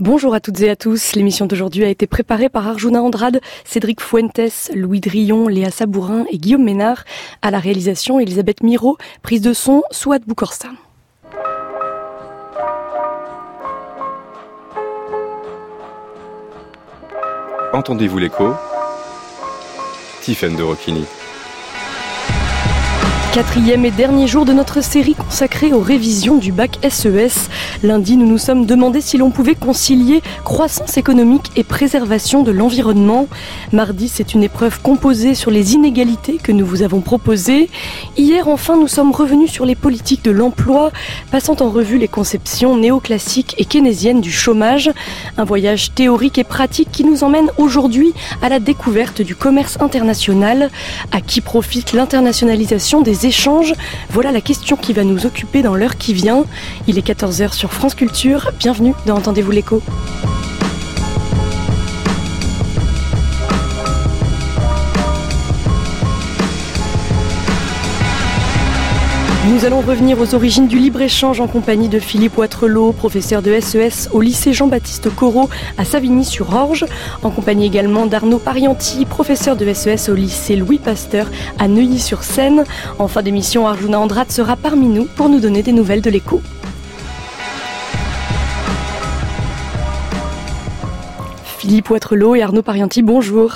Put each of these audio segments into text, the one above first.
Bonjour à toutes et à tous. L'émission d'aujourd'hui a été préparée par Arjuna Andrade, Cédric Fuentes, Louis Drillon, Léa Sabourin et Guillaume Ménard. À la réalisation, Elisabeth Miro, prise de son, Souad Boukorsa. Entendez-vous l'écho ? Tiphaine de Ropini. Quatrième et dernier jour de notre série consacrée aux révisions du bac SES. Lundi, nous nous sommes demandé si l'on pouvait concilier croissance économique et préservation de l'environnement. Mardi, c'est une épreuve composée sur les inégalités que nous vous avons proposées. Hier, enfin, nous sommes revenus sur les politiques de l'emploi, passant en revue les conceptions néoclassiques et keynésiennes du chômage. Un voyage théorique et pratique qui nous emmène aujourd'hui à la découverte du commerce international. À qui profite l'internationalisation des échanges? Voilà la question qui va nous occuper dans l'heure qui vient. Il est 14h sur France Culture. Bienvenue dans Entendez-vous l'écho. Nous allons revenir aux origines du libre-échange en compagnie de Philippe Watrelot, professeur de SES au lycée Jean-Baptiste Corot à Savigny-sur-Orge, en compagnie également d'Arnaud Parienti, professeur de SES au lycée Louis Pasteur à Neuilly-sur-Seine. En fin d'émission, Arjuna Andrade sera parmi nous pour nous donner des nouvelles de l'écho. Philippe Watrelot et Arnaud Parienti, bonjour.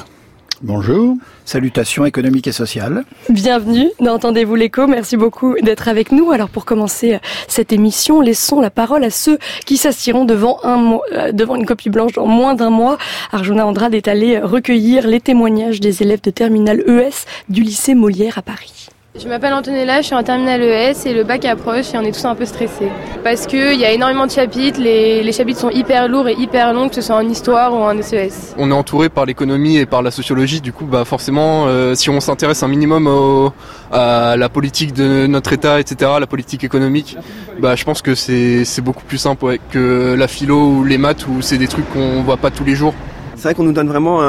Bonjour, salutations économiques et sociales. Bienvenue dans Entendez-vous l'écho, merci beaucoup d'être avec nous. Alors pour commencer cette émission, laissons la parole à ceux qui s'assieront devant une copie blanche dans moins d'un mois. Arjuna Andrade est allée recueillir les témoignages des élèves de terminale ES du lycée Molière à Paris. Je m'appelle Antonella, je suis en terminale ES et le bac approche et on est tous un peu stressés. Parce qu'il y a énormément de chapitres, les chapitres sont hyper lourds et hyper longs, que ce soit en histoire ou en SES. On est entouré par l'économie et par la sociologie, du coup forcément si on s'intéresse un minimum à la politique de notre état, etc., la politique économique, je pense que c'est beaucoup plus simple que la philo ou les maths où c'est des trucs qu'on voit pas tous les jours. C'est vrai qu'on nous donne vraiment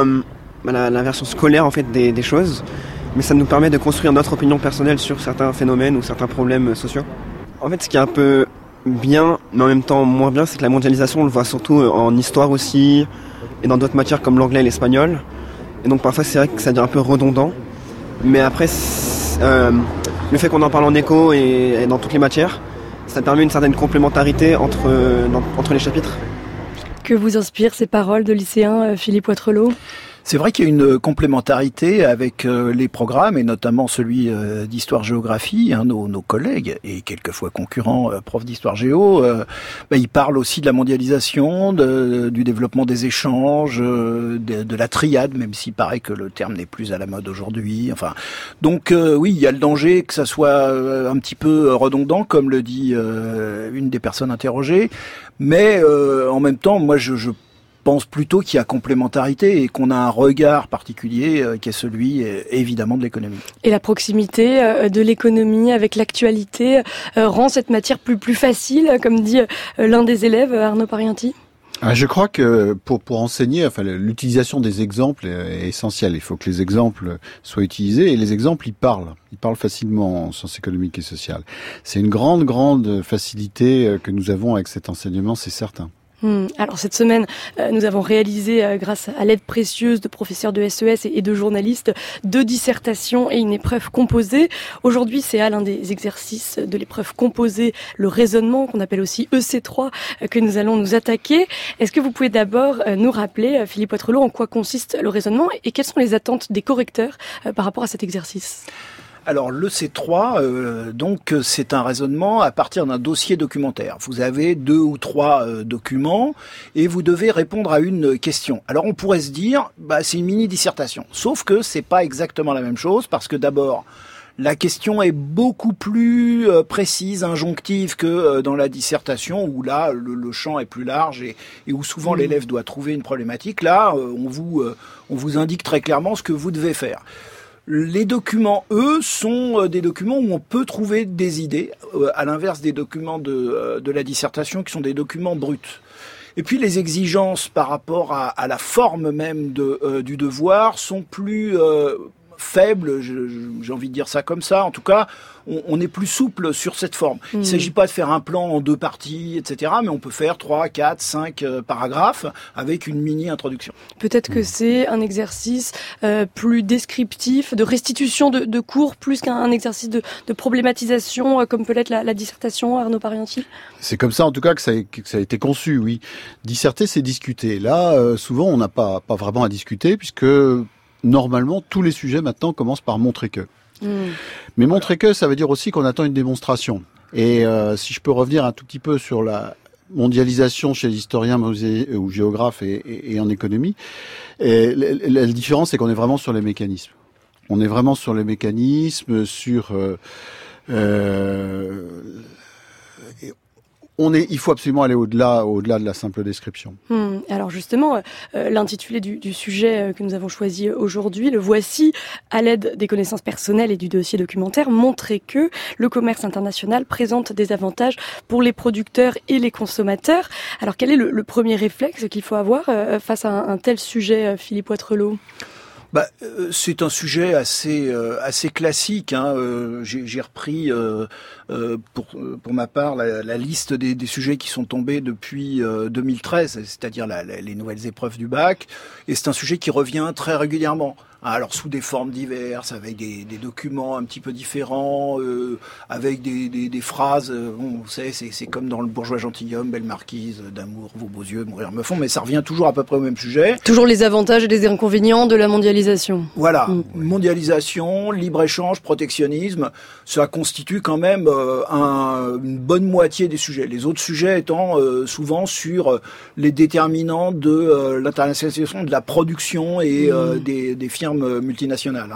la version scolaire en fait, des choses. Mais ça nous permet de construire notre opinion personnelle sur certains phénomènes ou certains problèmes sociaux. En fait, ce qui est un peu bien, mais en même temps moins bien, c'est que la mondialisation, on le voit surtout en histoire aussi, et dans d'autres matières comme l'anglais et l'espagnol. Et donc parfois, c'est vrai que ça devient un peu redondant. Mais après, le fait qu'on en parle en écho et dans toutes les matières, ça permet une certaine complémentarité entre les chapitres. Que vous inspirent ces paroles de lycéen Philippe Watrelot ? C'est vrai qu'il y a une complémentarité avec les programmes et notamment celui d'histoire-géographie. Nos collègues et quelquefois concurrents profs d'histoire-géo, ils parlent aussi de la mondialisation, du développement des échanges, de la triade, même s'il paraît que le terme n'est plus à la mode aujourd'hui. Enfin, donc oui, il y a le danger que ça soit un petit peu redondant, comme le dit une des personnes interrogées. Mais en même temps, moi je pense plutôt qu'il y a complémentarité et qu'on a un regard particulier qui est celui évidemment de l'économie. Et la proximité de l'économie avec l'actualité rend cette matière plus facile, comme dit l'un des élèves, Arnaud Parienti. Je crois que pour enseigner, l'utilisation des exemples est essentielle. Il faut que les exemples soient utilisés et les exemples, ils parlent. Ils parlent facilement en sciences économiques et sociales. C'est une grande facilité que nous avons avec cet enseignement, c'est certain. Alors cette semaine, nous avons réalisé, grâce à l'aide précieuse de professeurs de SES et de journalistes, 2 dissertations et une épreuve composée. Aujourd'hui, c'est à l'un des exercices de l'épreuve composée, le raisonnement, qu'on appelle aussi EC3, que nous allons nous attaquer. Est-ce que vous pouvez d'abord nous rappeler, Philippe Watrelot, en quoi consiste le raisonnement et quelles sont les attentes des correcteurs par rapport à cet exercice ? Alors le C3, donc c'est un raisonnement à partir d'un dossier documentaire. Vous avez 2 ou 3 documents et vous devez répondre à une question. Alors on pourrait se dire, c'est une mini dissertation. Sauf que c'est pas exactement la même chose parce que d'abord la question est beaucoup plus précise, injonctive que dans la dissertation où là le champ est plus large et où souvent l'élève doit trouver une problématique. Là on vous indique très clairement ce que vous devez faire. Les documents, eux, sont des documents où on peut trouver des idées, à l'inverse des documents de la dissertation qui sont des documents bruts. Et puis les exigences par rapport à la forme même du devoir sont plus faible, j'ai envie de dire ça comme ça. En tout cas, on est plus souple sur cette forme. Il ne s'agit pas de faire un plan en deux parties, etc. Mais on peut faire 3, 4, 5 paragraphes avec une mini-introduction. Peut-être que c'est un exercice plus descriptif, de restitution de cours, plus qu'un exercice de problématisation, comme peut l'être la dissertation, Arnaud Parienti. C'est comme ça, en tout cas, que ça a été conçu, oui. Disserter, c'est discuter. Là, souvent, on n'a pas vraiment à discuter, puisque normalement, tous les sujets maintenant commencent par montrer que. Mais montrer que, ça veut dire aussi qu'on attend une démonstration. Et si je peux revenir un tout petit peu sur la mondialisation chez les historiens ou géographes et en économie, la différence, c'est qu'on est vraiment sur les mécanismes. On est vraiment sur les mécanismes, sur... il faut absolument aller au-delà de la simple description. Alors justement, l'intitulé du sujet que nous avons choisi aujourd'hui, le voici, à l'aide des connaissances personnelles et du dossier documentaire, montrer que le commerce international présente des avantages pour les producteurs et les consommateurs. Alors quel est le premier réflexe qu'il faut avoir face à un tel sujet, Philippe Watrelot ? C'est un sujet assez classique. J'ai repris pour ma part la liste des sujets qui sont tombés depuis 2013, c'est-à-dire les nouvelles épreuves du bac. Et c'est un sujet qui revient très régulièrement. Alors sous des formes diverses, avec des documents un petit peu différents, avec des phrases, on sait, c'est comme dans Le Bourgeois gentilhomme, belle marquise, d'amour, vos beaux yeux, mourir me font, mais ça revient toujours à peu près au même sujet. Toujours les avantages et les inconvénients de la mondialisation. Voilà, mondialisation, libre-échange, protectionnisme, ça constitue quand même une bonne moitié des sujets. Les autres sujets étant souvent sur les déterminants de l'internationalisation, de la production et des firmes multinationales,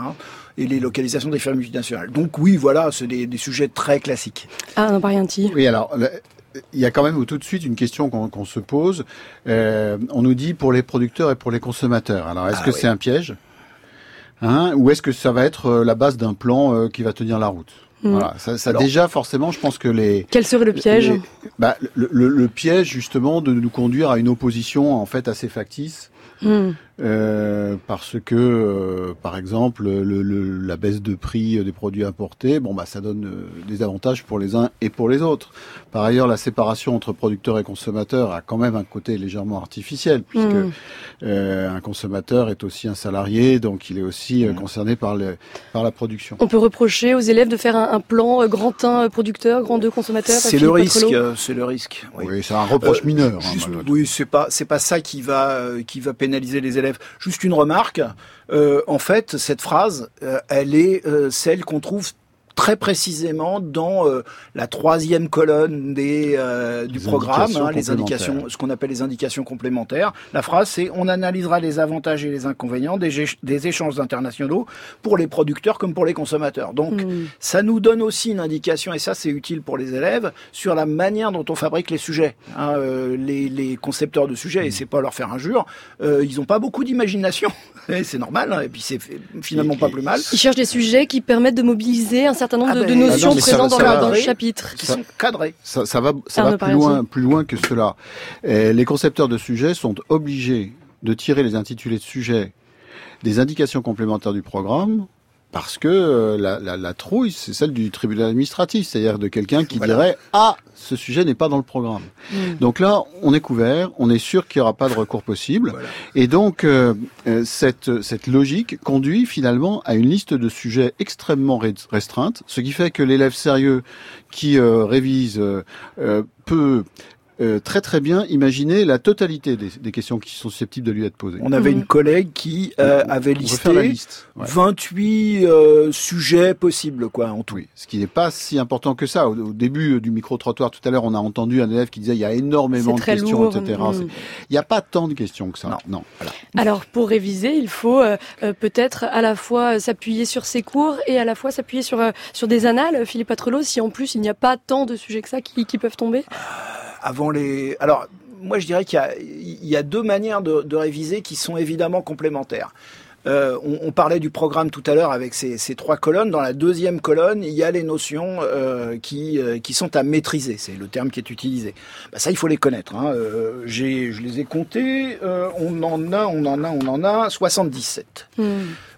et les localisations des firmes multinationales. Donc oui, voilà, c'est des sujets très classiques. Arnaud Parienti. Oui, alors, il y a quand même tout de suite une question qu'on se pose. On nous dit pour les producteurs et pour les consommateurs. Alors, est-ce que c'est un piège, ou est-ce que ça va être la base d'un plan qui va tenir la route? Voilà, alors, déjà, forcément, je pense que quel serait le piège? Le piège, justement, de nous conduire à une opposition, en fait, assez factice. Parce que, par exemple, la baisse de prix des produits importés, ça donne des avantages pour les uns et pour les autres. Par ailleurs, la séparation entre producteurs et consommateurs a quand même un côté légèrement artificiel, puisque un consommateur est aussi un salarié, donc il est aussi concerné par la production. On peut reprocher aux élèves de faire un plan grand 1 producteur, grand 2 consommateur. C'est le risque. Oui, c'est un reproche mineur. C'est pas ça qui va pénaliser les élèves. Juste une remarque, en fait, cette phrase, elle est celle qu'on trouve très précisément dans la 3e colonne du programme, les indications, ce qu'on appelle les indications complémentaires. La phrase, c'est « On analysera les avantages et les inconvénients des échanges internationaux pour les producteurs comme pour les consommateurs. » Donc, ça nous donne aussi une indication, et ça, c'est utile pour les élèves, sur la manière dont on fabrique les sujets. Les concepteurs de sujets, et c'est pas leur faire injure, ils n'ont pas beaucoup d'imagination. C'est normal, et puis c'est finalement pas plus mal. Ils cherchent des sujets qui permettent de mobiliser un certain nombre de notions présentes dans le chapitre, qui sont cadrées. Ça va plus loin que cela. Et les concepteurs de sujets sont obligés de tirer les intitulés de sujets des indications complémentaires du programme, parce que la trouille, c'est celle du tribunal administratif, c'est-à-dire de quelqu'un qui dirait « Ah, ce sujet n'est pas dans le programme ». Donc là, on est couvert, on est sûr qu'il n'y aura pas de recours possible. Et donc, cette logique conduit finalement à une liste de sujets extrêmement restreinte, ce qui fait que l'élève sérieux qui révise peut... très très bien imaginer la totalité des questions qui sont susceptibles de lui être posées. On avait une collègue qui avait listé 28 sujets possibles, en tout. Oui, ce qui n'est pas si important que ça. Au début du micro-trottoir, tout à l'heure, on a entendu un élève qui disait il y a énormément de questions, lourd, etc. Il n'y a pas tant de questions que ça. Non. Voilà. Alors, pour réviser, il faut peut-être à la fois s'appuyer sur ses cours et à la fois s'appuyer sur des annales, Philippe Watrelot, si en plus il n'y a pas tant de sujets que ça qui peuvent tomber. Alors, moi, je dirais qu'il y a deux manières de réviser qui sont évidemment complémentaires. On parlait du programme tout à l'heure avec ces trois colonnes. Dans la deuxième colonne, il y a les notions qui sont à maîtriser. C'est le terme qui est utilisé. Ben ça, il faut les connaître. Hein. Je les ai comptées. On en a 77. Mmh.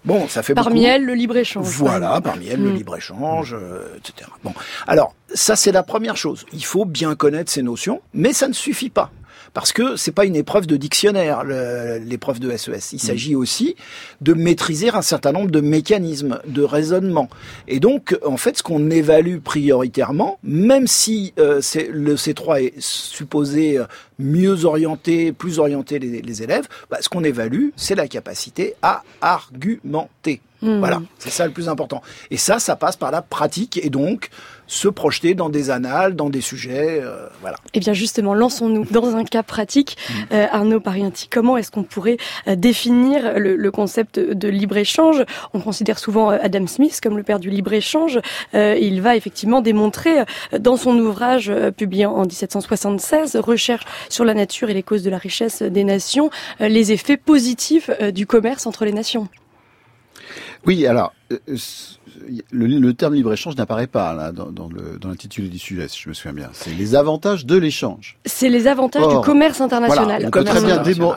Bon, ça fait parmi beaucoup. Elles, le libre-échange. Voilà, parmi elles, le libre-échange, etc. Bon, alors, ça, c'est la première chose. Il faut bien connaître ces notions, mais ça ne suffit pas. Parce que c'est pas une épreuve de dictionnaire, l'épreuve de SES. Il s'agit aussi de maîtriser un certain nombre de mécanismes, de raisonnement. Et donc, en fait, ce qu'on évalue prioritairement, même si le C3 est supposé mieux orienter, plus orienter les élèves, bah, ce qu'on évalue, c'est la capacité à argumenter. Voilà, c'est ça le plus important. Et ça passe par la pratique et donc se projeter dans des annales, dans des sujets, voilà. Eh bien justement, lançons-nous dans un cas pratique. Arnaud Parienti, comment est-ce qu'on pourrait définir le concept de libre-échange ? On considère souvent Adam Smith comme le père du libre-échange. Il va effectivement démontrer dans son ouvrage publié en 1776, Recherche sur la nature et les causes de la richesse des nations, les effets positifs du commerce entre les nations. Oui, alors, le terme libre-échange n'apparaît pas là dans l'intitulé du sujet, si je me souviens bien. C'est les avantages de l'échange. C'est les avantages du commerce international. Voilà,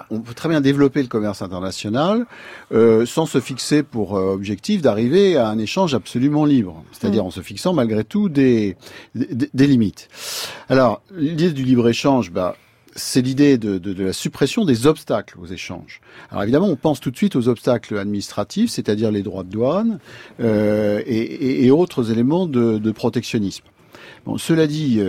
on peut très bien développer le commerce international sans se fixer pour objectif d'arriver à un échange absolument libre. C'est-à-dire en se fixant malgré tout des limites. Alors, l'idée du libre-échange, c'est l'idée de la suppression des obstacles aux échanges. Alors évidemment, on pense tout de suite aux obstacles administratifs, c'est-à-dire les droits de douane et autres éléments de protectionnisme. Bon, cela dit,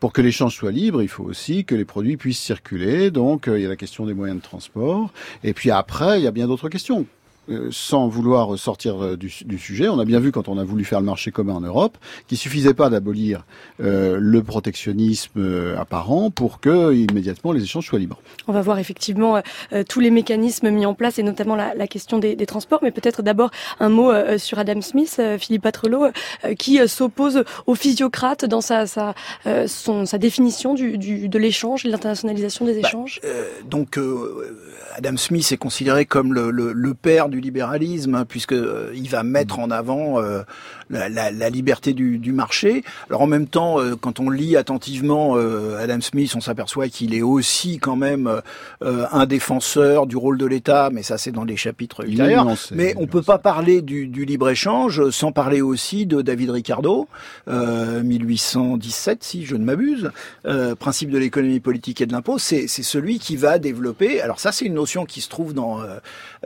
pour que l'échange soit libre, il faut aussi que les produits puissent circuler. Donc, il y a la question des moyens de transport. Et puis après, il y a bien d'autres questions. Sans vouloir sortir du sujet, on a bien vu quand on a voulu faire le marché commun en Europe qu'il suffisait pas d'abolir le protectionnisme apparent pour que immédiatement les échanges soient libres. On va voir effectivement tous les mécanismes mis en place et notamment la question des transports, mais peut-être d'abord un mot sur Adam Smith, Philippe Watrelot, qui s'oppose aux physiocrates dans sa définition de l'échange, de l'internationalisation des échanges. Donc Adam Smith est considéré comme le père du libéralisme, hein, puisque il va mettre en avant la liberté du marché. Alors en même temps, quand on lit attentivement Adam Smith, on s'aperçoit qu'il est aussi quand même un défenseur du rôle de l'État, mais ça c'est dans les chapitres ultérieurs. Mais on peut pas parler du libre-échange sans parler aussi de David Ricardo, 1817 si je ne m'abuse, principe de l'économie politique et de l'impôt, c'est celui qui va développer, alors ça c'est une notion qui se trouve dans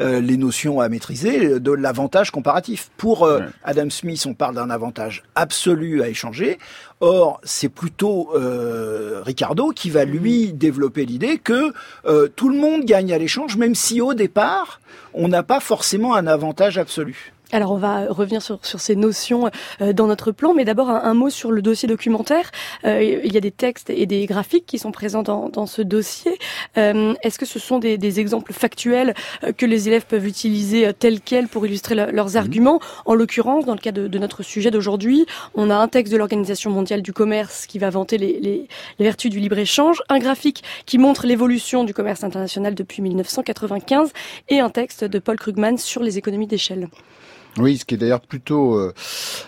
les notions à maîtriser, de l'avantage comparatif. Pour Adam Smith, on parle d'un avantage absolu à échanger. Or, c'est plutôt Ricardo qui va lui développer l'idée que tout le monde gagne à l'échange, même si au départ, on n'a pas forcément un avantage absolu. Alors on va revenir sur ces notions dans notre plan, mais d'abord un mot sur le dossier documentaire. Il y a des textes et des graphiques qui sont présents dans ce dossier. Est-ce que ce sont des exemples factuels que les élèves peuvent utiliser tels quels pour illustrer leurs arguments ? En l'occurrence, dans le cas de notre sujet d'aujourd'hui, on a un texte de l'Organisation mondiale du commerce qui va vanter les vertus du libre-échange, un graphique qui montre l'évolution du commerce international depuis 1995 et un texte de Paul Krugman sur les économies d'échelle. Oui, ce qui est d'ailleurs plutôt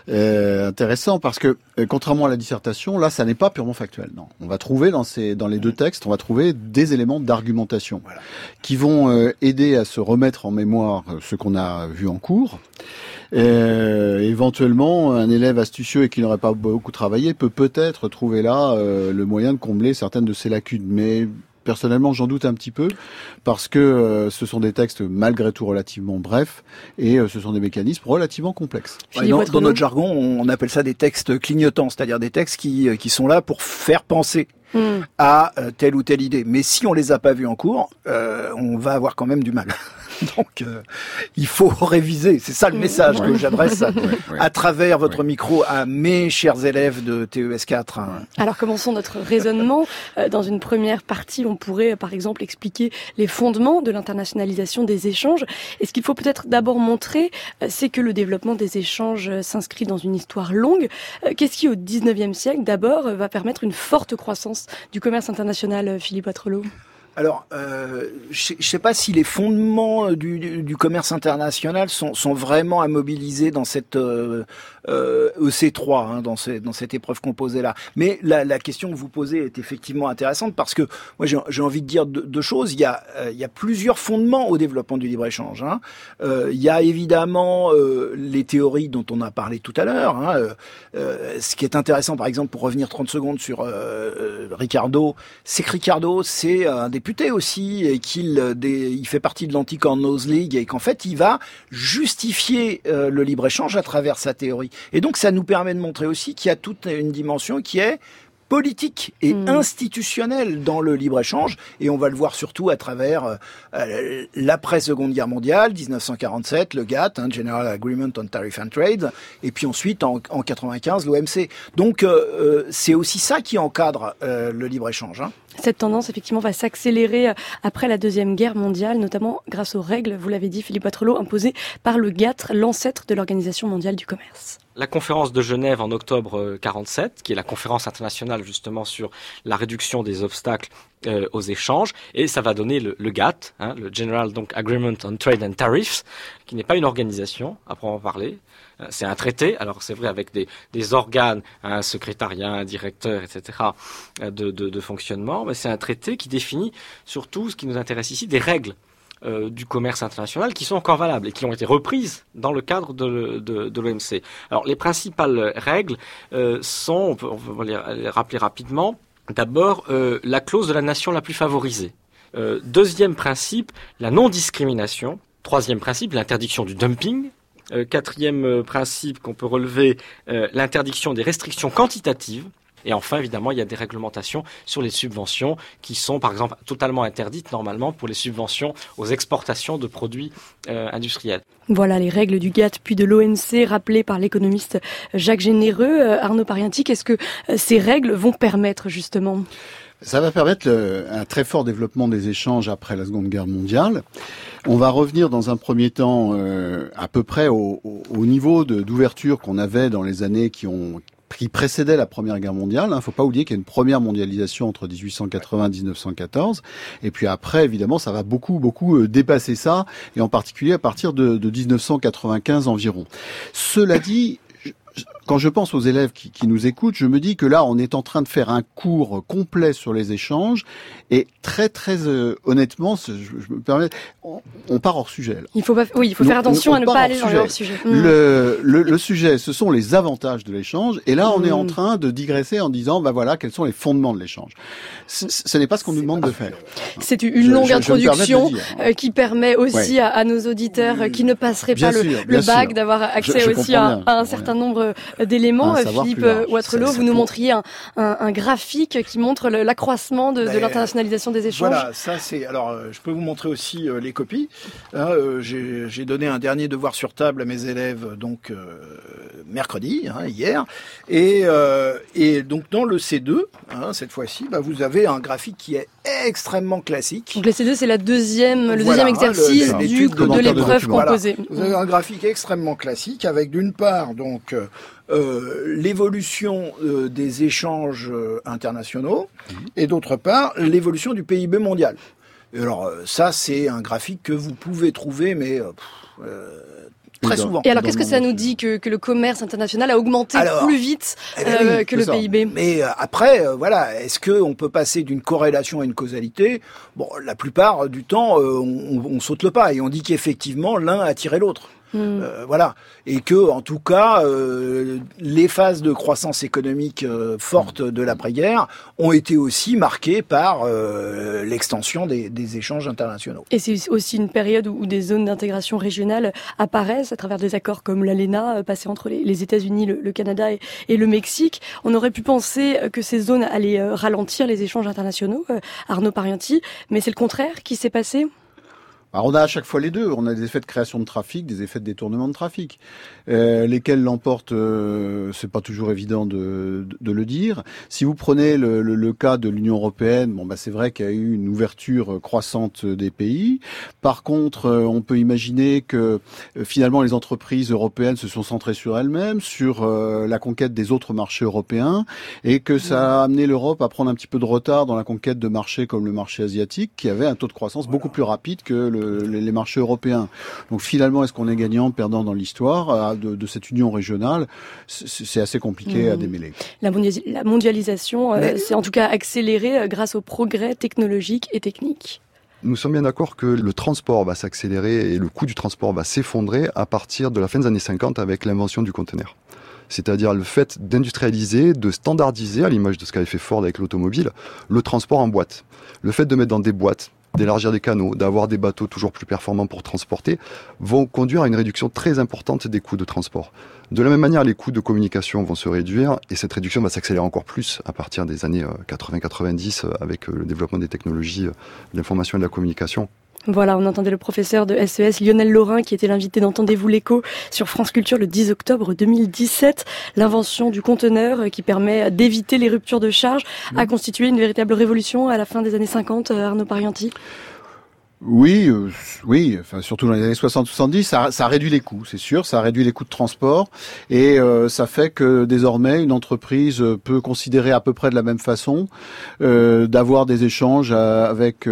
intéressant parce que, contrairement à la dissertation, là, ça n'est pas purement factuel. Non, on va trouver dans les deux textes, on va trouver des éléments d'argumentation qui vont aider à se remettre en mémoire ce qu'on a vu en cours. Éventuellement, un élève astucieux et qui n'aurait pas beaucoup travaillé peut peut-être trouver là le moyen de combler certaines de ses lacunes, mais... personnellement, j'en doute un petit peu parce que ce sont des textes malgré tout relativement brefs et ce sont des mécanismes relativement complexes. Dans notre jargon, on appelle ça des textes clignotants, c'est-à-dire des textes qui sont là pour faire penser à telle ou telle idée. Mais si on les a pas vus en cours, on va avoir quand même du mal. Donc, il faut réviser. C'est ça le message que j'adresse à travers votre micro à mes chers élèves de TES4. Alors, commençons notre raisonnement. Dans une première partie, on pourrait, par exemple, expliquer les fondements de l'internationalisation des échanges. Et ce qu'il faut peut-être d'abord montrer, c'est que le développement des échanges s'inscrit dans une histoire longue. Qu'est-ce qui, au 19e siècle, d'abord, va permettre une forte croissance du commerce international, Philippe Watrelot ? Alors, je ne sais pas si les fondements du commerce international sont vraiment à mobiliser dans cette EC3, hein, dans cette épreuve composée-là. Mais la question que vous posez est effectivement intéressante parce que moi, j'ai envie de dire deux choses. Il y a plusieurs fondements au développement du libre-échange, hein. Il y a évidemment les théories dont on a parlé tout à l'heure, hein. Ce qui est intéressant, par exemple, pour revenir 30 secondes sur Ricardo, c'est que Ricardo, c'est un député aussi, et qu'il fait partie de l'anti-Cornose League, et qu'en fait, il va justifier le libre-échange à travers sa théorie. Et donc, ça nous permet de montrer aussi qu'il y a toute une dimension qui est politique et institutionnelle dans le libre-échange, et on va le voir surtout à travers l'après-Seconde Guerre mondiale, 1947, le GATT, hein, General Agreement on Tariff and Trade, et puis ensuite, en 95, l'OMC. Donc, c'est aussi ça qui encadre le libre-échange, hein. Cette tendance, effectivement, va s'accélérer après la Deuxième Guerre mondiale, notamment grâce aux règles, vous l'avez dit, Philippe Watrelot, imposées par le GATT, l'ancêtre de l'Organisation mondiale du commerce. La conférence de Genève en octobre 47, qui est la conférence internationale justement sur la réduction des obstacles aux échanges, et ça va donner le GATT, hein, le General donc Agreement on Trade and Tariffs, qui n'est pas une organisation à proprement parler. C'est un traité, alors c'est vrai, avec des organes, un secrétariat, un directeur, etc., de fonctionnement, mais c'est un traité qui définit surtout, ce qui nous intéresse ici, des règles du commerce international qui sont encore valables et qui ont été reprises dans le cadre de l'OMC. Alors les principales règles sont, on peut les rappeler rapidement, d'abord la clause de la nation la plus favorisée. Deuxième principe, la non-discrimination. Troisième principe, l'interdiction du dumping. Quatrième principe qu'on peut relever, l'interdiction des restrictions quantitatives. Et enfin, évidemment, il y a des réglementations sur les subventions qui sont, par exemple, totalement interdites normalement pour les subventions aux exportations de produits industriels. Voilà les règles du GATT puis de l'OMC rappelées par l'économiste Jacques Généreux. Arnaud Parienti, qu'est-ce que ces règles vont permettre justement ? Ça va permettre un très fort développement des échanges après la Seconde Guerre mondiale. On va revenir dans un premier temps à peu près au niveau d'ouverture qu'on avait dans les années qui précédait la Première Guerre mondiale. Faut pas oublier qu'il y a une première mondialisation entre 1880 et 1914. Et puis après, évidemment, ça va beaucoup dépasser ça, et en particulier à partir de 1995 environ. Cela dit, quand je pense aux élèves qui nous écoutent, je me dis que là, on est en train de faire un cours complet sur les échanges. Et très honnêtement, je me permets, on part hors sujet. Là. Il faut faire attention à ne pas aller dans hors sujet. Le sujet, ce sont les avantages de l'échange. Et là, on est en train de digresser en disant, voilà, quels sont les fondements de l'échange. Ce n'est pas ce qu'on nous demande de faire. C'est une longue introduction qui permet aussi à nos auditeurs qui ne passeraient pas le bac d'avoir accès aussi à un certain nombre d'éléments. Philippe Watrelot, vous nous montriez un graphique qui montre l'accroissement de l'internationalisation des échanges. Voilà, ça c'est. Alors, je peux vous montrer aussi les copies. J'ai donné un dernier devoir sur table à mes élèves, donc mercredi, hier, et donc dans le C2, cette fois-ci, vous avez un graphique qui est extrêmement classique. Donc le C2, c'est le deuxième exercice de l'épreuve composée. Voilà. Vous avez un graphique extrêmement classique avec d'une part donc l'évolution des échanges internationaux et d'autre part l'évolution du PIB mondial. Et alors ça, c'est un graphique que vous pouvez trouver, mais très souvent. Et alors, qu'est-ce que ça nous dit que le commerce international a augmenté plus vite que le PIB ? Mais après, est-ce qu'on peut passer d'une corrélation à une causalité ? Bon, la plupart du temps, on saute le pas et on dit qu'effectivement, l'un a attiré l'autre. Et que, en tout cas, les phases de croissance économique forte de l'après-guerre ont été aussi marquées par l'extension des échanges internationaux. Et c'est aussi une période où des zones d'intégration régionale apparaissent à travers des accords comme l'ALENA, passé entre les États-Unis, le Canada et le Mexique. On aurait pu penser que ces zones allaient ralentir les échanges internationaux, Arnaud Parienti, mais c'est le contraire qui s'est passé. Alors on a à chaque fois les deux. On a des effets de création de trafic, des effets de détournement de trafic, lesquels l'emportent. C'est pas toujours évident de le dire. Si vous prenez le cas de l'Union européenne, bon bah c'est vrai qu'il y a eu une ouverture croissante des pays. Par contre, on peut imaginer que finalement les entreprises européennes se sont centrées sur elles-mêmes, sur la conquête des autres marchés européens, et que ça a amené l'Europe à prendre un petit peu de retard dans la conquête de marchés comme le marché asiatique, qui avait un taux de croissance beaucoup plus rapide que les marchés européens. Donc finalement, est-ce qu'on est gagnant, perdant dans l'histoire de cette union régionale? C'est assez compliqué à démêler. La mondialisation s'est en tout cas accélérée grâce aux progrès technologiques et techniques. Nous sommes bien d'accord que le transport va s'accélérer et le coût du transport va s'effondrer à partir de la fin des années 50 avec l'invention du conteneur. C'est-à-dire le fait d'industrialiser, de standardiser, à l'image de ce qu'avait fait Ford avec l'automobile, le transport en boîte. Le fait de mettre dans des boîtes, d'élargir des canaux, d'avoir des bateaux toujours plus performants pour transporter, vont conduire à une réduction très importante des coûts de transport. De la même manière, les coûts de communication vont se réduire et cette réduction va s'accélérer encore plus à partir des années 80-90 avec le développement des technologies de l'information et de la communication. Voilà, on entendait le professeur de SES, Lionel Laurin, qui était l'invité d'Entendez-vous l'écho sur France Culture le 10 octobre 2017. L'invention du conteneur qui permet d'éviter les ruptures de charge a constitué une véritable révolution à la fin des années 50, Arnaud Parienti. Oui, enfin surtout dans les années 60-70, ça réduit les coûts, c'est sûr, ça réduit les coûts de transport et ça fait que désormais une entreprise peut considérer à peu près de la même façon d'avoir des échanges avec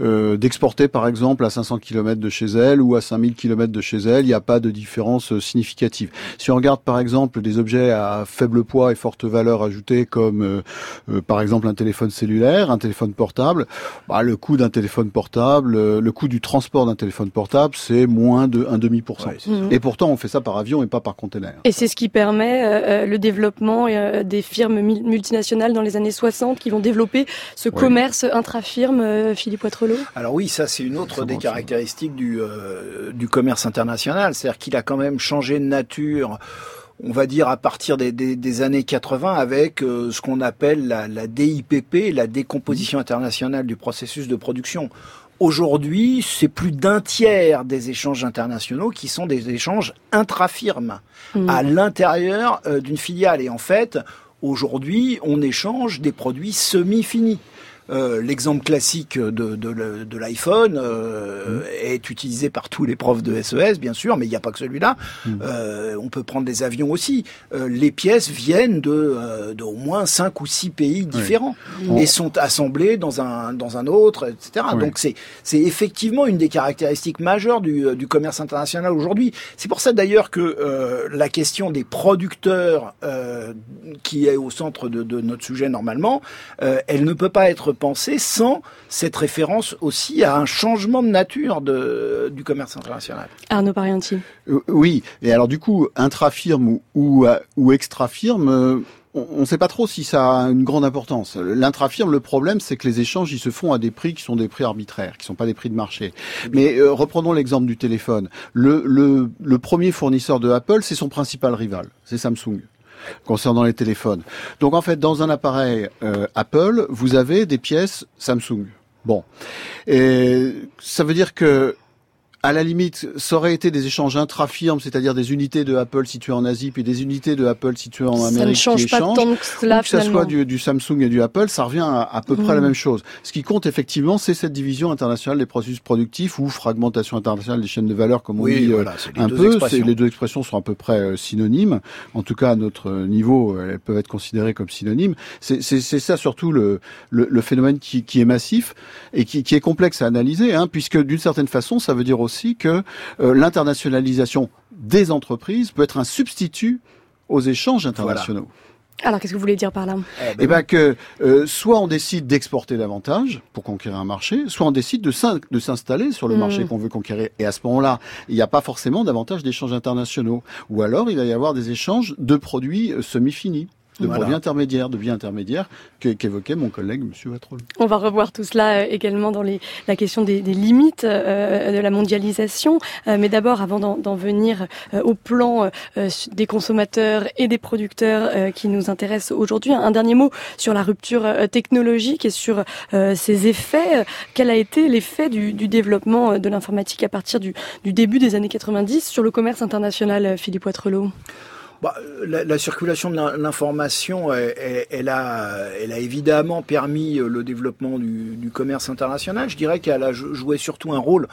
d'exporter par exemple à 500 km de chez elle ou à 5000 km de chez elle, il n'y a pas de différence significative. Si on regarde par exemple des objets à faible poids et forte valeur ajoutée comme par exemple un téléphone cellulaire, un téléphone portable, bah le coût d'un téléphone portable, le coût du transport d'un téléphone portable, c'est moins de 1,5%. Ouais, et pourtant, on fait ça par avion et pas par conteneur. Et c'est ce qui permet le développement des firmes multinationales dans les années 60 qui vont développer ce commerce intra-firme, Philippe Watrelot. Alors oui, ça c'est une autre des caractéristiques du commerce international. C'est-à-dire qu'il a quand même changé de nature, on va dire à partir des années 80 avec ce qu'on appelle la DIPP, la décomposition internationale du processus de production. Aujourd'hui, c'est plus d'un tiers des échanges internationaux qui sont des échanges intra-firmes, à l'intérieur d'une filiale. Et en fait, aujourd'hui, on échange des produits semi-finis. L'exemple classique de l'iPhone est utilisé par tous les profs de SES, bien sûr, mais il n'y a pas que celui-là. On peut prendre des avions aussi. Les pièces viennent de au moins 5 ou 6 pays différents et sont assemblées dans un autre, etc. Oui. Donc c'est effectivement une des caractéristiques majeures du commerce international aujourd'hui. C'est pour ça d'ailleurs que la question des producteurs qui est au centre de notre sujet normalement, elle ne peut pas être pensée sans cette référence aussi à un changement de nature du commerce international. Arnaud Parienti. Oui, et alors du coup, intra-firme ou extra-firme, on ne sait pas trop si ça a une grande importance. L'intra-firme, le problème, c'est que les échanges, ils se font à des prix qui sont des prix arbitraires, qui ne sont pas des prix de marché. Mais reprenons l'exemple du téléphone. Le premier fournisseur de Apple, c'est son principal rival, c'est Samsung. Concernant les téléphones. Donc en fait, dans un appareil Apple, vous avez des pièces Samsung. Bon. Et ça veut dire que, à la limite, ça aurait été des échanges intra-firmes, c'est-à-dire des unités de Apple situées en Asie, puis des unités de Apple situées en Amérique. Ça ne change pas tant que cela, finalement. Que ce soit du Samsung et du Apple, ça revient à peu près à la même chose. Ce qui compte, effectivement, c'est cette division internationale des processus productifs ou fragmentation internationale des chaînes de valeur, comme on dit voilà, un peu. Les deux expressions sont à peu près synonymes. En tout cas, à notre niveau, elles peuvent être considérées comme synonymes. C'est ça, surtout, le phénomène qui est massif et qui est complexe à analyser, puisque, d'une certaine façon, ça veut dire aussi que l'internationalisation des entreprises peut être un substitut aux échanges internationaux. Voilà. Alors, qu'est-ce que vous voulez dire par là ? Que soit on décide d'exporter davantage pour conquérir un marché, soit on décide de s'installer sur le marché qu'on veut conquérir. Et à ce moment-là, il n'y a pas forcément davantage d'échanges internationaux. Ou alors, il va y avoir des échanges de produits semi-finis. de biais intermédiaires qu'évoquait mon collègue M. Watrelot. On va revoir tout cela également dans la question des limites de la mondialisation. Mais d'abord, avant d'en venir au plan des consommateurs et des producteurs qui nous intéressent aujourd'hui, un dernier mot sur la rupture technologique et sur ses effets. Quel a été l'effet du développement de l'informatique à partir du début des années 90 sur le commerce international, Philippe Watrelot? La circulation de l'information, elle a évidemment permis le développement du commerce international. Je dirais qu'elle a joué surtout un rôle,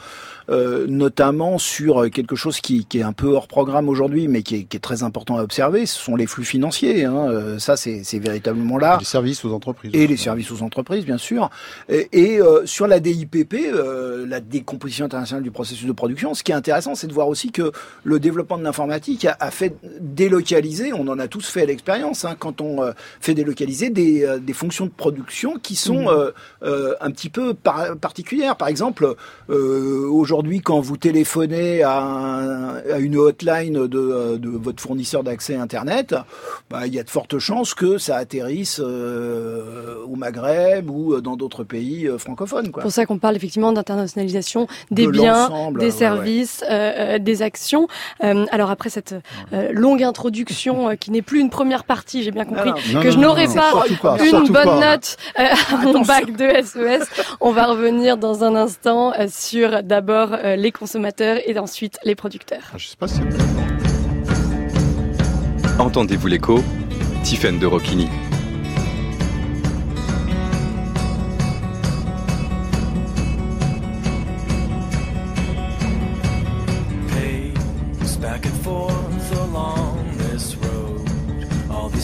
notamment sur quelque chose qui est un peu hors programme aujourd'hui, mais qui est très important à observer. Ce sont les flux financiers. Ça, c'est véritablement là. Les services aux entreprises. Et les services aux entreprises, bien sûr. Et sur la DIPP, la décomposition internationale du processus de production, ce qui est intéressant, c'est de voir aussi que le développement de l'informatique a fait délocaliser, on en a tous fait l'expérience, quand on fait délocaliser des fonctions de production qui sont un petit peu particulières. Par exemple, aujourd'hui, quand vous téléphonez à une hotline de votre fournisseur d'accès Internet, il y a de fortes chances que ça atterrisse au Maghreb ou dans d'autres pays francophones. C'est pour ça qu'on parle effectivement d'internationalisation des biens, des services, des actions. Alors après cette longue introduction qui n'est plus une première partie, j'ai bien compris, je n'aurai pas une bonne note à mon bac de SES. On va revenir dans un instant sur d'abord les consommateurs et ensuite les producteurs. Je sais pas si... Entendez-vous l'écho, Tiphaine de Ropini.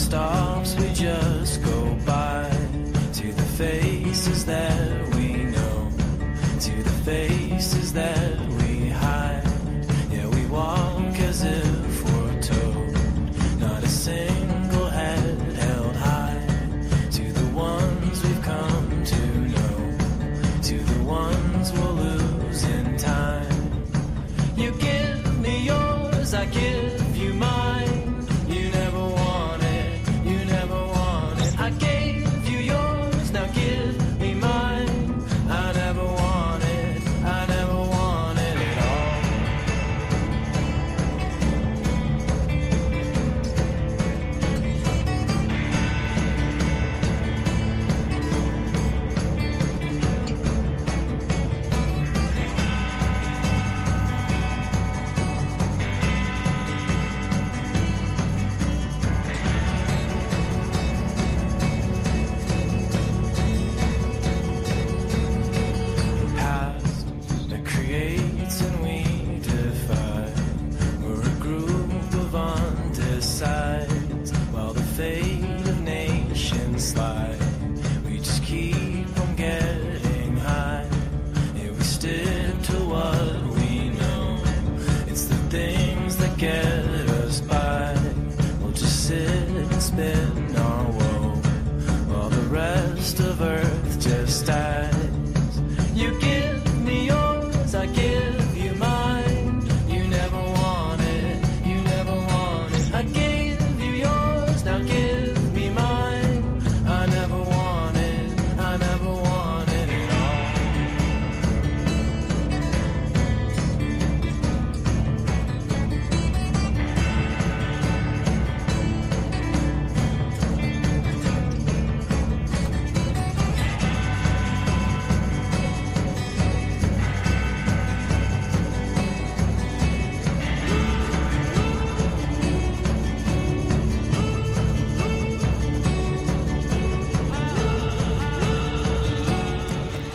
Stops we just go by, to the faces that we know, to the faces that we hide. Yeah, we walk as if we're told, not a single head held high, to the ones we've come to know, to the ones we'll lose in time. You give me yours, I give you mine.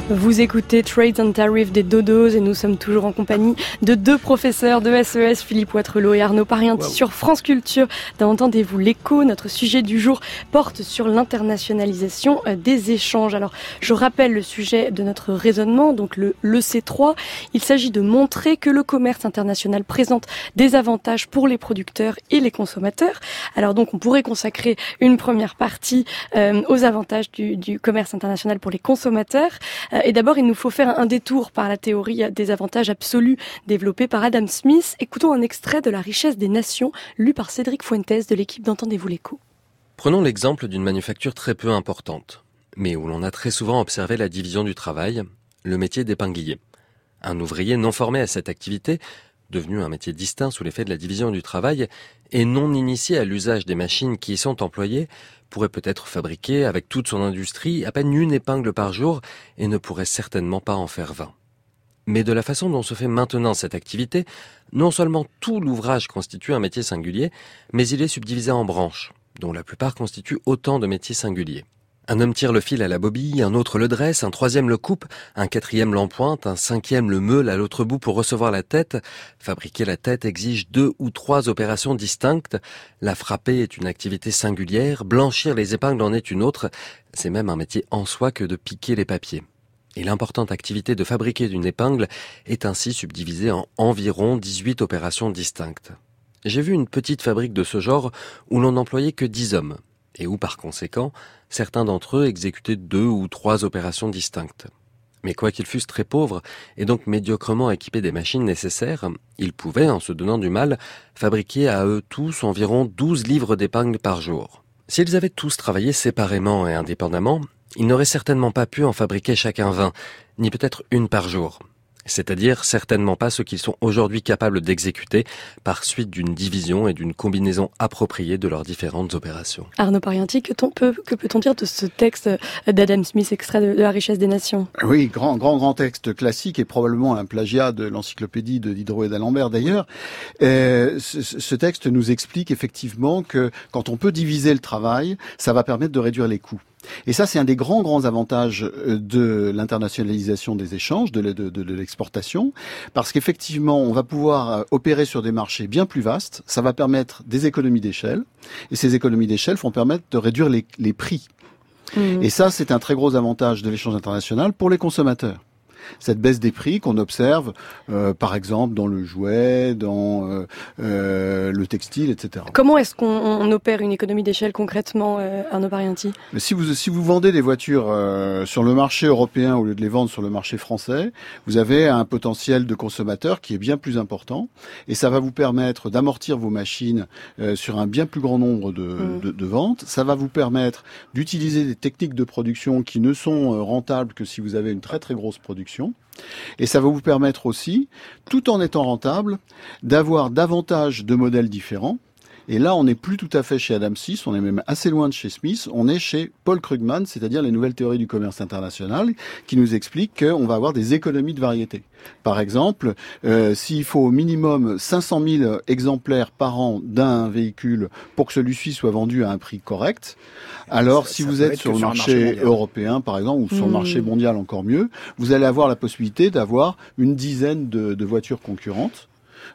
Vous écoutez Trades and Tariffs des Dodos et nous sommes toujours en compagnie de deux professeurs de SES, Philippe Watrelot et Arnaud Parienti sur France Culture. Entendez-vous l'écho, notre sujet du jour porte sur l'internationalisation des échanges. Alors, je rappelle le sujet de notre raisonnement, donc le C3. Il s'agit de montrer que le commerce international présente des avantages pour les producteurs et les consommateurs. Alors donc, on pourrait consacrer une première partie aux avantages du commerce international pour les consommateurs. Et d'abord, il nous faut faire un détour par la théorie des avantages absolus développée par Adam Smith. Écoutons un extrait de La richesse des nations, lu par Cédric Fuentes de l'équipe d'Entendez-vous l'écho. Prenons l'exemple d'une manufacture très peu importante, mais où l'on a très souvent observé la division du travail, le métier d'épinglier. Un ouvrier non formé à cette activité, devenu un métier distinct sous l'effet de la division du travail, et non initié à l'usage des machines qui y sont employées, pourrait peut-être fabriquer, avec toute son industrie, à peine une épingle par jour et ne pourrait certainement pas en faire 20. Mais de la façon dont se fait maintenant cette activité, non seulement tout l'ouvrage constitue un métier singulier, mais il est subdivisé en branches, dont la plupart constituent autant de métiers singuliers. Un homme tire le fil à la bobine, un autre le dresse, un troisième le coupe, un quatrième l'empointe, un cinquième le meule à l'autre bout pour recevoir la tête. Fabriquer la tête exige 2 ou 3 opérations distinctes. La frapper est une activité singulière, blanchir les épingles en est une autre. C'est même un métier en soi que de piquer les papiers. Et l'importante activité de fabriquer d'une épingle est ainsi subdivisée en environ 18 opérations distinctes. J'ai vu une petite fabrique de ce genre où l'on n'employait que 10 hommes. Et où, par conséquent, certains d'entre eux exécutaient 2 ou 3 opérations distinctes. Mais quoiqu'ils fussent très pauvres et donc médiocrement équipés des machines nécessaires, ils pouvaient, en se donnant du mal, fabriquer à eux tous environ 12 livres d'épingles par jour. S'ils avaient tous travaillé séparément et indépendamment, ils n'auraient certainement pas pu en fabriquer chacun 20, ni peut-être une par jour. C'est-à-dire certainement pas ce qu'ils sont aujourd'hui capables d'exécuter par suite d'une division et d'une combinaison appropriée de leurs différentes opérations. Arnaud Parienti, que peut-on dire de ce texte d'Adam Smith, extrait de La richesse des nations ? Oui, grand texte classique et probablement un plagiat de l'encyclopédie de Diderot et d'Alembert d'ailleurs. Ce texte nous explique effectivement que quand on peut diviser le travail, ça va permettre de réduire les coûts. Et ça, c'est un des grands avantages de l'internationalisation des échanges, de l'exportation, parce qu'effectivement, on va pouvoir opérer sur des marchés bien plus vastes. Ça va permettre des économies d'échelle, et ces économies d'échelle vont permettre de réduire les prix. Et ça, c'est un très gros avantage de l'échange international pour les consommateurs. Cette baisse des prix qu'on observe, par exemple, dans le jouet, dans le textile, etc. Comment est-ce qu'on opère une économie d'échelle concrètement, Arnaud Parienti ? Si vous vendez des voitures sur le marché européen au lieu de les vendre sur le marché français, vous avez un potentiel de consommateur qui est bien plus important et ça va vous permettre d'amortir vos machines sur un bien plus grand nombre de ventes. Ça va vous permettre d'utiliser des techniques de production qui ne sont rentables que si vous avez une très très grosse production. Et ça va vous permettre aussi, tout en étant rentable, d'avoir davantage de modèles différents. Et là, on n'est plus tout à fait chez Adam Smith, on est même assez loin de chez Smith, on est chez Paul Krugman, c'est-à-dire les nouvelles théories du commerce international, qui nous expliquent qu'on va avoir des économies de variété. Par exemple, s'il faut au minimum 500 000 exemplaires par an d'un véhicule pour que celui-ci soit vendu à un prix correct, alors si vous êtes sur le marché européen, par exemple, ou sur le marché mondial encore mieux, vous allez avoir la possibilité d'avoir une dizaine de voitures concurrentes.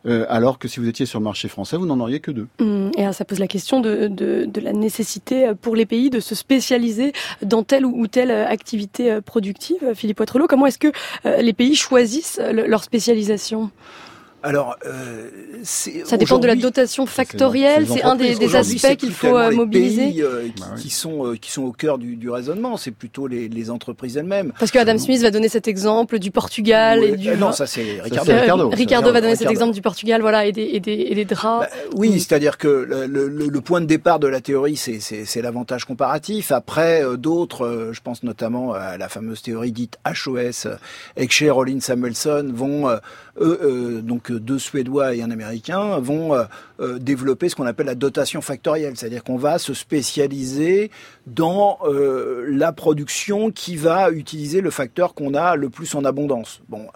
Alors que si vous étiez sur le marché français, vous n'en auriez que 2. Et alors ça pose la question de la nécessité pour les pays de se spécialiser dans telle ou telle activité productive. Philippe Watrelot, comment est-ce que les pays choisissent leur spécialisation ? Alors, ça dépend de la dotation factorielle. C'est un des aspects qu'il faut mobiliser. Les pays, qui sont au cœur du raisonnement, c'est plutôt les entreprises elles-mêmes. Parce que Adam Smith va donner cet exemple du Portugal et du. Non, ça c'est Ricardo. Ricardo va donner cet exemple du Portugal, voilà, et des draps. Bah, oui, c'est-à-dire que le point de départ de la théorie, c'est l'avantage comparatif. Après, d'autres, je pense notamment à la fameuse théorie dite HOS, Heckscher, Rollins, Samuelson, vont donc 2 Suédois et un Américain vont développer ce qu'on appelle la dotation factorielle, c'est-à-dire qu'on va se spécialiser dans la production qui va utiliser le facteur qu'on a le plus en abondance. Bon,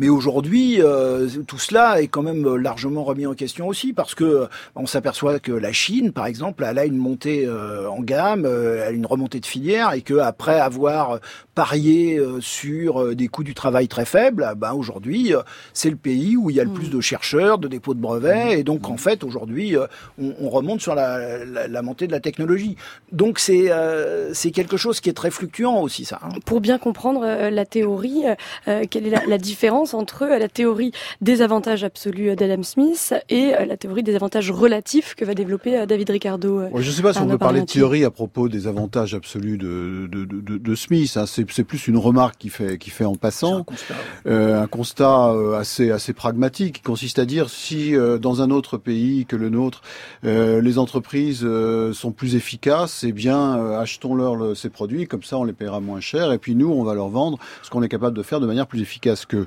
mais aujourd'hui, tout cela est quand même largement remis en question aussi parce que on s'aperçoit que la Chine, par exemple, elle a une montée en gamme, elle a une remontée de filière et que après avoir parié sur des coûts du travail très faibles, bah aujourd'hui, c'est le pays où il y a le plus de chercheurs, de dépôts de brevets, et donc en fait aujourd'hui on remonte sur la montée de la technologie. Donc c'est quelque chose qui est très fluctuant aussi ça. Hein. Pour bien comprendre la théorie, quelle est la différence entre la théorie des avantages absolus d'Adam Smith et la théorie des avantages relatifs que va développer David Ricardo. Je ne sais pas si on peut parler de théorie à propos des avantages absolus de Smith. Hein. C'est plus une remarque qui fait en passant, un constat assez pragmatique. pragmatique qui consiste à dire si dans un autre pays que le nôtre, les entreprises sont plus efficaces, eh bien achetons-leur ces produits, comme ça on les paiera moins cher et puis nous on va leur vendre ce qu'on est capable de faire de manière plus efficace qu'eux.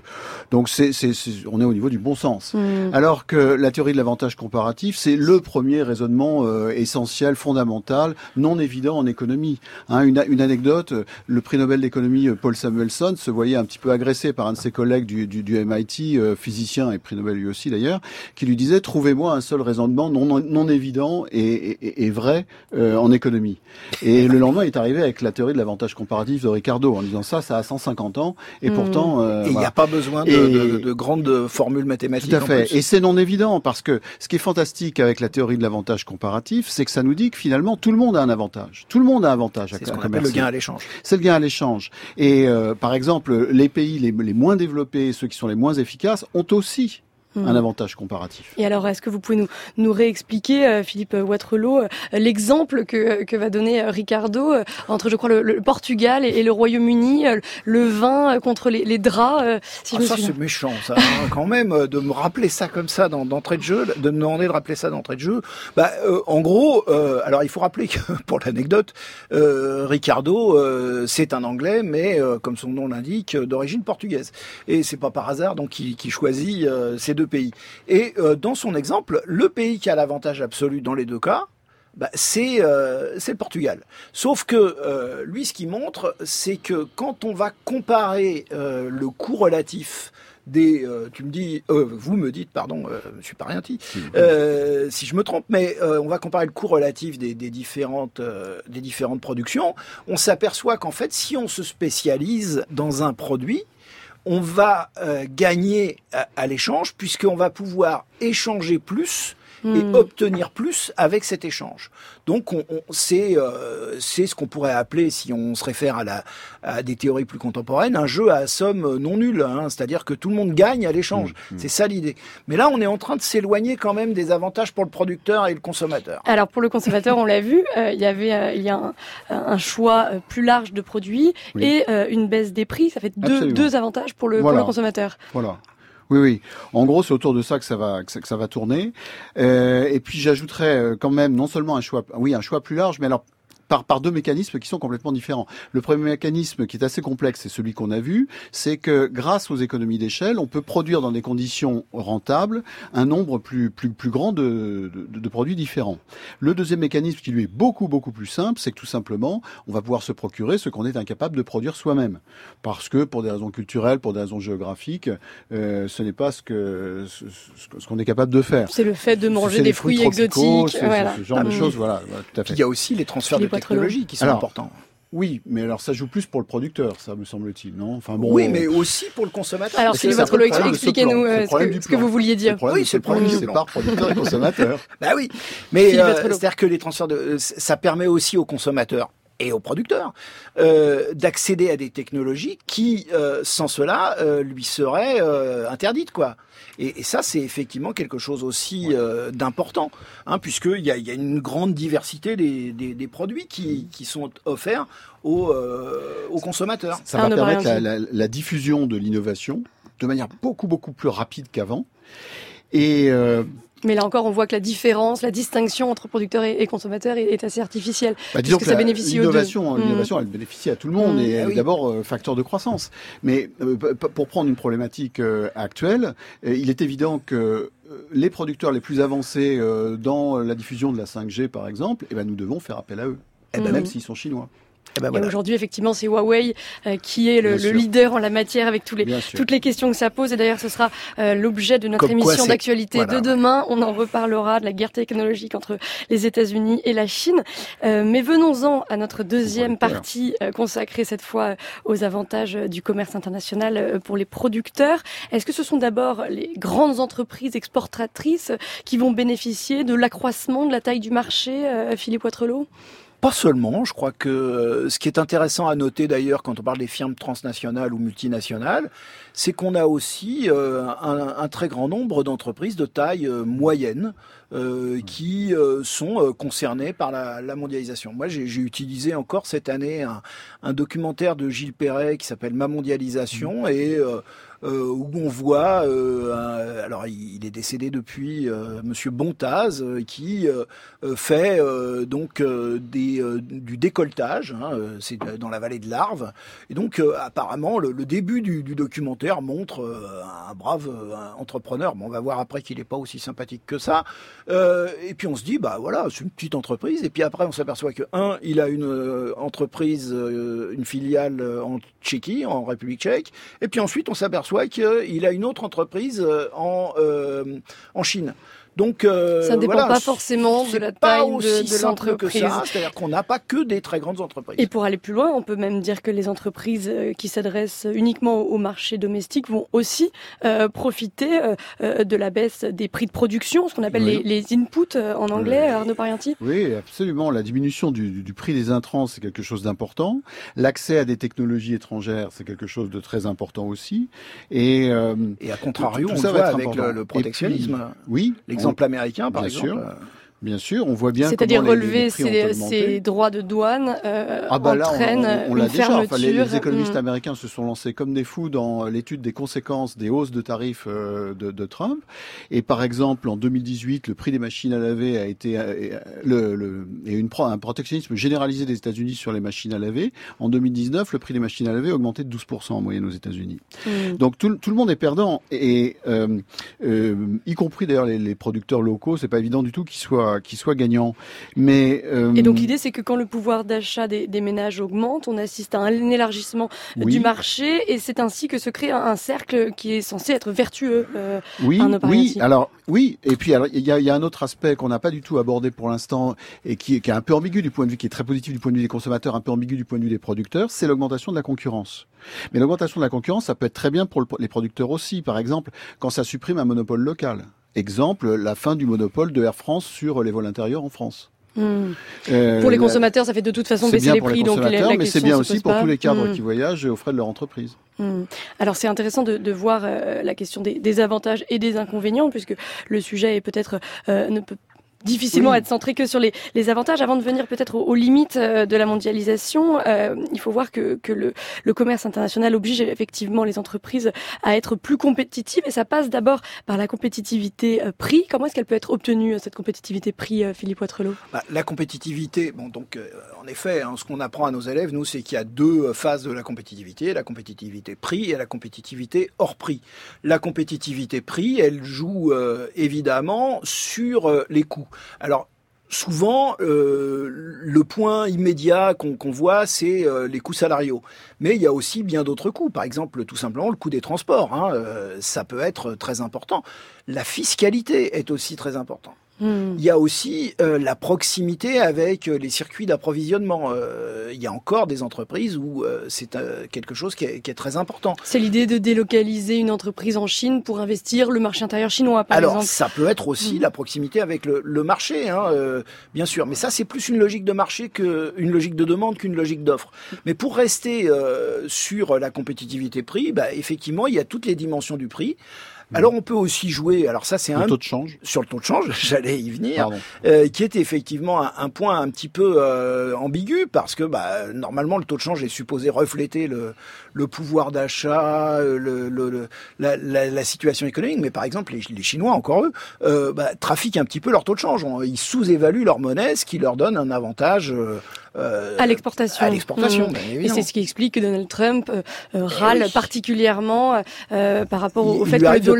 Donc on est au niveau du bon sens. Mmh. Alors que la théorie de l'avantage comparatif, c'est le premier raisonnement essentiel, fondamental, non évident en économie. Hein, une anecdote, le prix Nobel d'économie Paul Samuelson se voyait un petit peu agressé par un de ses collègues du MIT, physicien et prix Nobel lui aussi d'ailleurs, qui lui disait « Trouvez-moi un seul raisonnement non évident et vrai en économie. » Et le lendemain, il est arrivé avec la théorie de l'avantage comparatif de Ricardo, en disant ça a 150 ans, et pourtant... il n'y a pas besoin de grandes formules mathématiques. Tout à fait, et c'est non évident, parce que ce qui est fantastique avec la théorie de l'avantage comparatif, c'est que ça nous dit que finalement, tout le monde a un avantage. Tout le monde a un avantage. C'est ce qu'on appelle le gain à l'échange. C'est le gain à l'échange. Et par exemple, les pays les moins développés, ceux qui sont les moins efficaces, ont aussi un avantage comparatif. Et alors, est-ce que vous pouvez nous réexpliquer, Philippe Watrelot, l'exemple que va donner Ricardo entre, je crois, le Portugal et le Royaume-Uni, le vin contre les draps c'est méchant, ça, quand même, de me rappeler ça comme ça d'entrée de jeu, de me demander de rappeler ça d'entrée de jeu. En gros, alors il faut rappeler que, pour l'anecdote, Ricardo, c'est un Anglais, mais, comme son nom l'indique, d'origine portugaise. Et c'est pas par hasard, donc, qu'il choisit ces deux pays. Et dans son exemple, le pays qui a l'avantage absolu dans les deux cas, c'est le Portugal. Sauf que lui, ce qu'il montre, c'est que quand on va comparer le coût relatif des, vous me dites, pardon, monsieur Parienti, si je me trompe, mais on va comparer le coût relatif des différentes productions. On s'aperçoit qu'en fait, si on se spécialise dans un produit, on va gagner à l'échange, puisqu'on va pouvoir échanger plus et obtenir plus avec cet échange. Donc, c'est ce qu'on pourrait appeler, si on se réfère à des théories plus contemporaines, un jeu à somme non nulle, hein, c'est-à-dire que tout le monde gagne à l'échange. C'est ça l'idée. Mais là, on est en train de s'éloigner quand même des avantages pour le producteur et le consommateur. Alors, pour le consommateur, on l'a vu, il y a un choix plus large de produits et une baisse des prix. Ça fait deux avantages pour le consommateur. Voilà. Oui. En gros, c'est autour de ça que ça va tourner. Et puis, j'ajouterais quand même non seulement un choix plus large, mais alors par deux mécanismes qui sont complètement différents. Le premier mécanisme qui est assez complexe, c'est celui qu'on a vu, c'est que grâce aux économies d'échelle, on peut produire dans des conditions rentables un nombre plus grand de produits différents. Le deuxième mécanisme qui lui est beaucoup plus simple, c'est que tout simplement, on va pouvoir se procurer ce qu'on est incapable de produire soi-même. Parce que pour des raisons culturelles, pour des raisons géographiques, ce n'est pas ce qu'on est capable de faire. C'est le fait de manger des fruits exotiques. Voilà. Ce genre de choses, voilà, tout à fait. Il y a aussi les transferts de technologies qui sont importants. Oui, mais alors ça joue plus pour le producteur, ça me semble-t-il, non ? Enfin bon. Oui, mais aussi pour le consommateur. Alors Philippe Watrelot, expliquez-nous ce que vous vouliez dire. Oui, c'est le problème qui sépare producteur et consommateur. Bah oui, mais c'est-à-dire que les transferts ça permet aussi aux consommateurs et aux producteurs d'accéder à des technologies qui, sans cela, lui seraient interdites, quoi. Et ça, c'est effectivement quelque chose aussi d'important, hein, puisqu'il y a une grande diversité des produits qui sont offerts aux consommateurs. Ça va permettre la diffusion de l'innovation de manière beaucoup plus rapide qu'avant. Et mais là encore, on voit que la distinction entre producteurs et consommateurs est assez artificielle. Disons que ça bénéficie l'innovation, elle bénéficie à tout le monde et elle est d'abord facteur de croissance. Mais pour prendre une problématique actuelle, il est évident que les producteurs les plus avancés dans la diffusion de la 5G, par exemple, nous devons faire appel à eux, même s'ils sont chinois. Et aujourd'hui, effectivement, c'est Huawei qui est le leader en la matière avec toutes les questions que ça pose. Et d'ailleurs, ce sera l'objet de notre émission d'actualité de demain. On en reparlera de la guerre technologique entre les États-Unis et la Chine. Mais venons-en à notre deuxième partie consacrée cette fois aux avantages du commerce international pour les producteurs. Est-ce que ce sont d'abord les grandes entreprises exportatrices qui vont bénéficier de l'accroissement de la taille du marché, Philippe Watrelot ? Pas seulement, je crois que ce qui est intéressant à noter d'ailleurs quand on parle des firmes transnationales ou multinationales, c'est qu'on a aussi un très grand nombre d'entreprises de taille moyenne qui sont concernées par la mondialisation. Moi, j'ai utilisé encore cette année un documentaire de Gilles Perret qui s'appelle « Ma mondialisation » et où on voit, alors il est décédé depuis, Monsieur Bontaz, qui fait donc du décolletage, hein, c'est dans la vallée de l'Arve, et donc apparemment le début du documentaire montre un brave entrepreneur, bon, on va voir après qu'il n'est pas aussi sympathique que ça, et puis on se dit bah voilà, c'est une petite entreprise, et puis après on s'aperçoit que il a une entreprise, une filiale en Tchéquie, en République tchèque, et puis ensuite on s'aperçoit qu'il a une autre entreprise en Chine. Donc, ça ne dépend pas forcément de la taille de l'entreprise. Que ça, c'est-à-dire qu'on n'a pas que des très grandes entreprises. Et pour aller plus loin, on peut même dire que les entreprises qui s'adressent uniquement au marché domestique vont aussi profiter de la baisse des prix de production, ce qu'on appelle les inputs en anglais, Arnaud Parienti. Oui, absolument. La diminution du prix des intrants, c'est quelque chose d'important. L'accès à des technologies étrangères, c'est quelque chose de très important aussi. Et à contrario, on voit avec le protectionnisme. Oui, exemple américain, par exemple. Bien sûr, on voit bien. C'est-à-dire relever ces droits de douane entraîne on l'a une déjà. Fermeture. Enfin, les économistes américains se sont lancés comme des fous dans l'étude des conséquences des hausses de tarifs de Trump. Et par exemple, en 2018, le prix des machines à laver a été un protectionnisme généralisé des États-Unis sur les machines à laver. En 2019, le prix des machines à laver a augmenté de 12% en moyenne aux États-Unis. Donc tout le monde est perdant, et y compris d'ailleurs les producteurs locaux. C'est pas évident du tout qu'ils soient gagnants. Mais, Et donc l'idée, c'est que quand le pouvoir d'achat des ménages augmente, on assiste à un élargissement du marché, et c'est ainsi que se crée un cercle qui est censé être vertueux. Et puis il y a un autre aspect qu'on n'a pas du tout abordé pour l'instant, et qui est un peu ambigu du point de vue, qui est très positif du point de vue des consommateurs, un peu ambigu du point de vue des producteurs, c'est l'augmentation de la concurrence. Mais l'augmentation de la concurrence, ça peut être très bien pour les producteurs aussi, par exemple, quand ça supprime un monopole local. Exemple, la fin du monopole de Air France sur les vols intérieurs en France. Pour les consommateurs, ça fait de toute façon baisser les prix. Donc la question, mais c'est bien aussi pour tous les cadres qui voyagent aux frais de leur entreprise. Alors c'est intéressant de voir la question des avantages et des inconvénients, puisque le sujet est peut-être ne peut difficilement être centré que sur les avantages. Avant de venir peut-être aux limites de la mondialisation, il faut voir que le commerce international oblige effectivement les entreprises à être plus compétitives, et ça passe d'abord par la compétitivité prix. Comment est-ce qu'elle peut être obtenue, cette compétitivité prix, Philippe Watrelot ? La compétitivité, en effet, ce qu'on apprend à nos élèves, nous, c'est qu'il y a deux phases de la compétitivité prix et la compétitivité hors prix. La compétitivité prix, elle joue évidemment sur les coûts. Alors, souvent, le point immédiat qu'on voit, c'est les coûts salariaux. Mais il y a aussi bien d'autres coûts. Par exemple, tout simplement, le coût des transports. Ça peut être très important. La fiscalité est aussi très importante. Il y a aussi la proximité avec les circuits d'approvisionnement. Il y a encore des entreprises où c'est quelque chose qui est très important. C'est l'idée de délocaliser une entreprise en Chine pour investir le marché intérieur chinois, par exemple. Alors, ça peut être aussi la proximité avec le marché, bien sûr. Mais ça, c'est plus une logique de marché qu'une logique de demande qu'une logique d'offre. Mais pour rester sur la compétitivité prix, effectivement, il y a toutes les dimensions du prix. Alors on peut aussi jouer, sur le taux de change, j'allais y venir, qui est effectivement un point un petit peu ambigu, parce que normalement le taux de change est supposé refléter le pouvoir d'achat, la situation économique, mais par exemple les Chinois, encore eux, trafiquent un petit peu leur taux de change, ils sous-évaluent leur monnaie, ce qui leur donne un avantage à l'exportation. Et c'est ce qui explique que Donald Trump râle particulièrement par rapport au fait que le dollar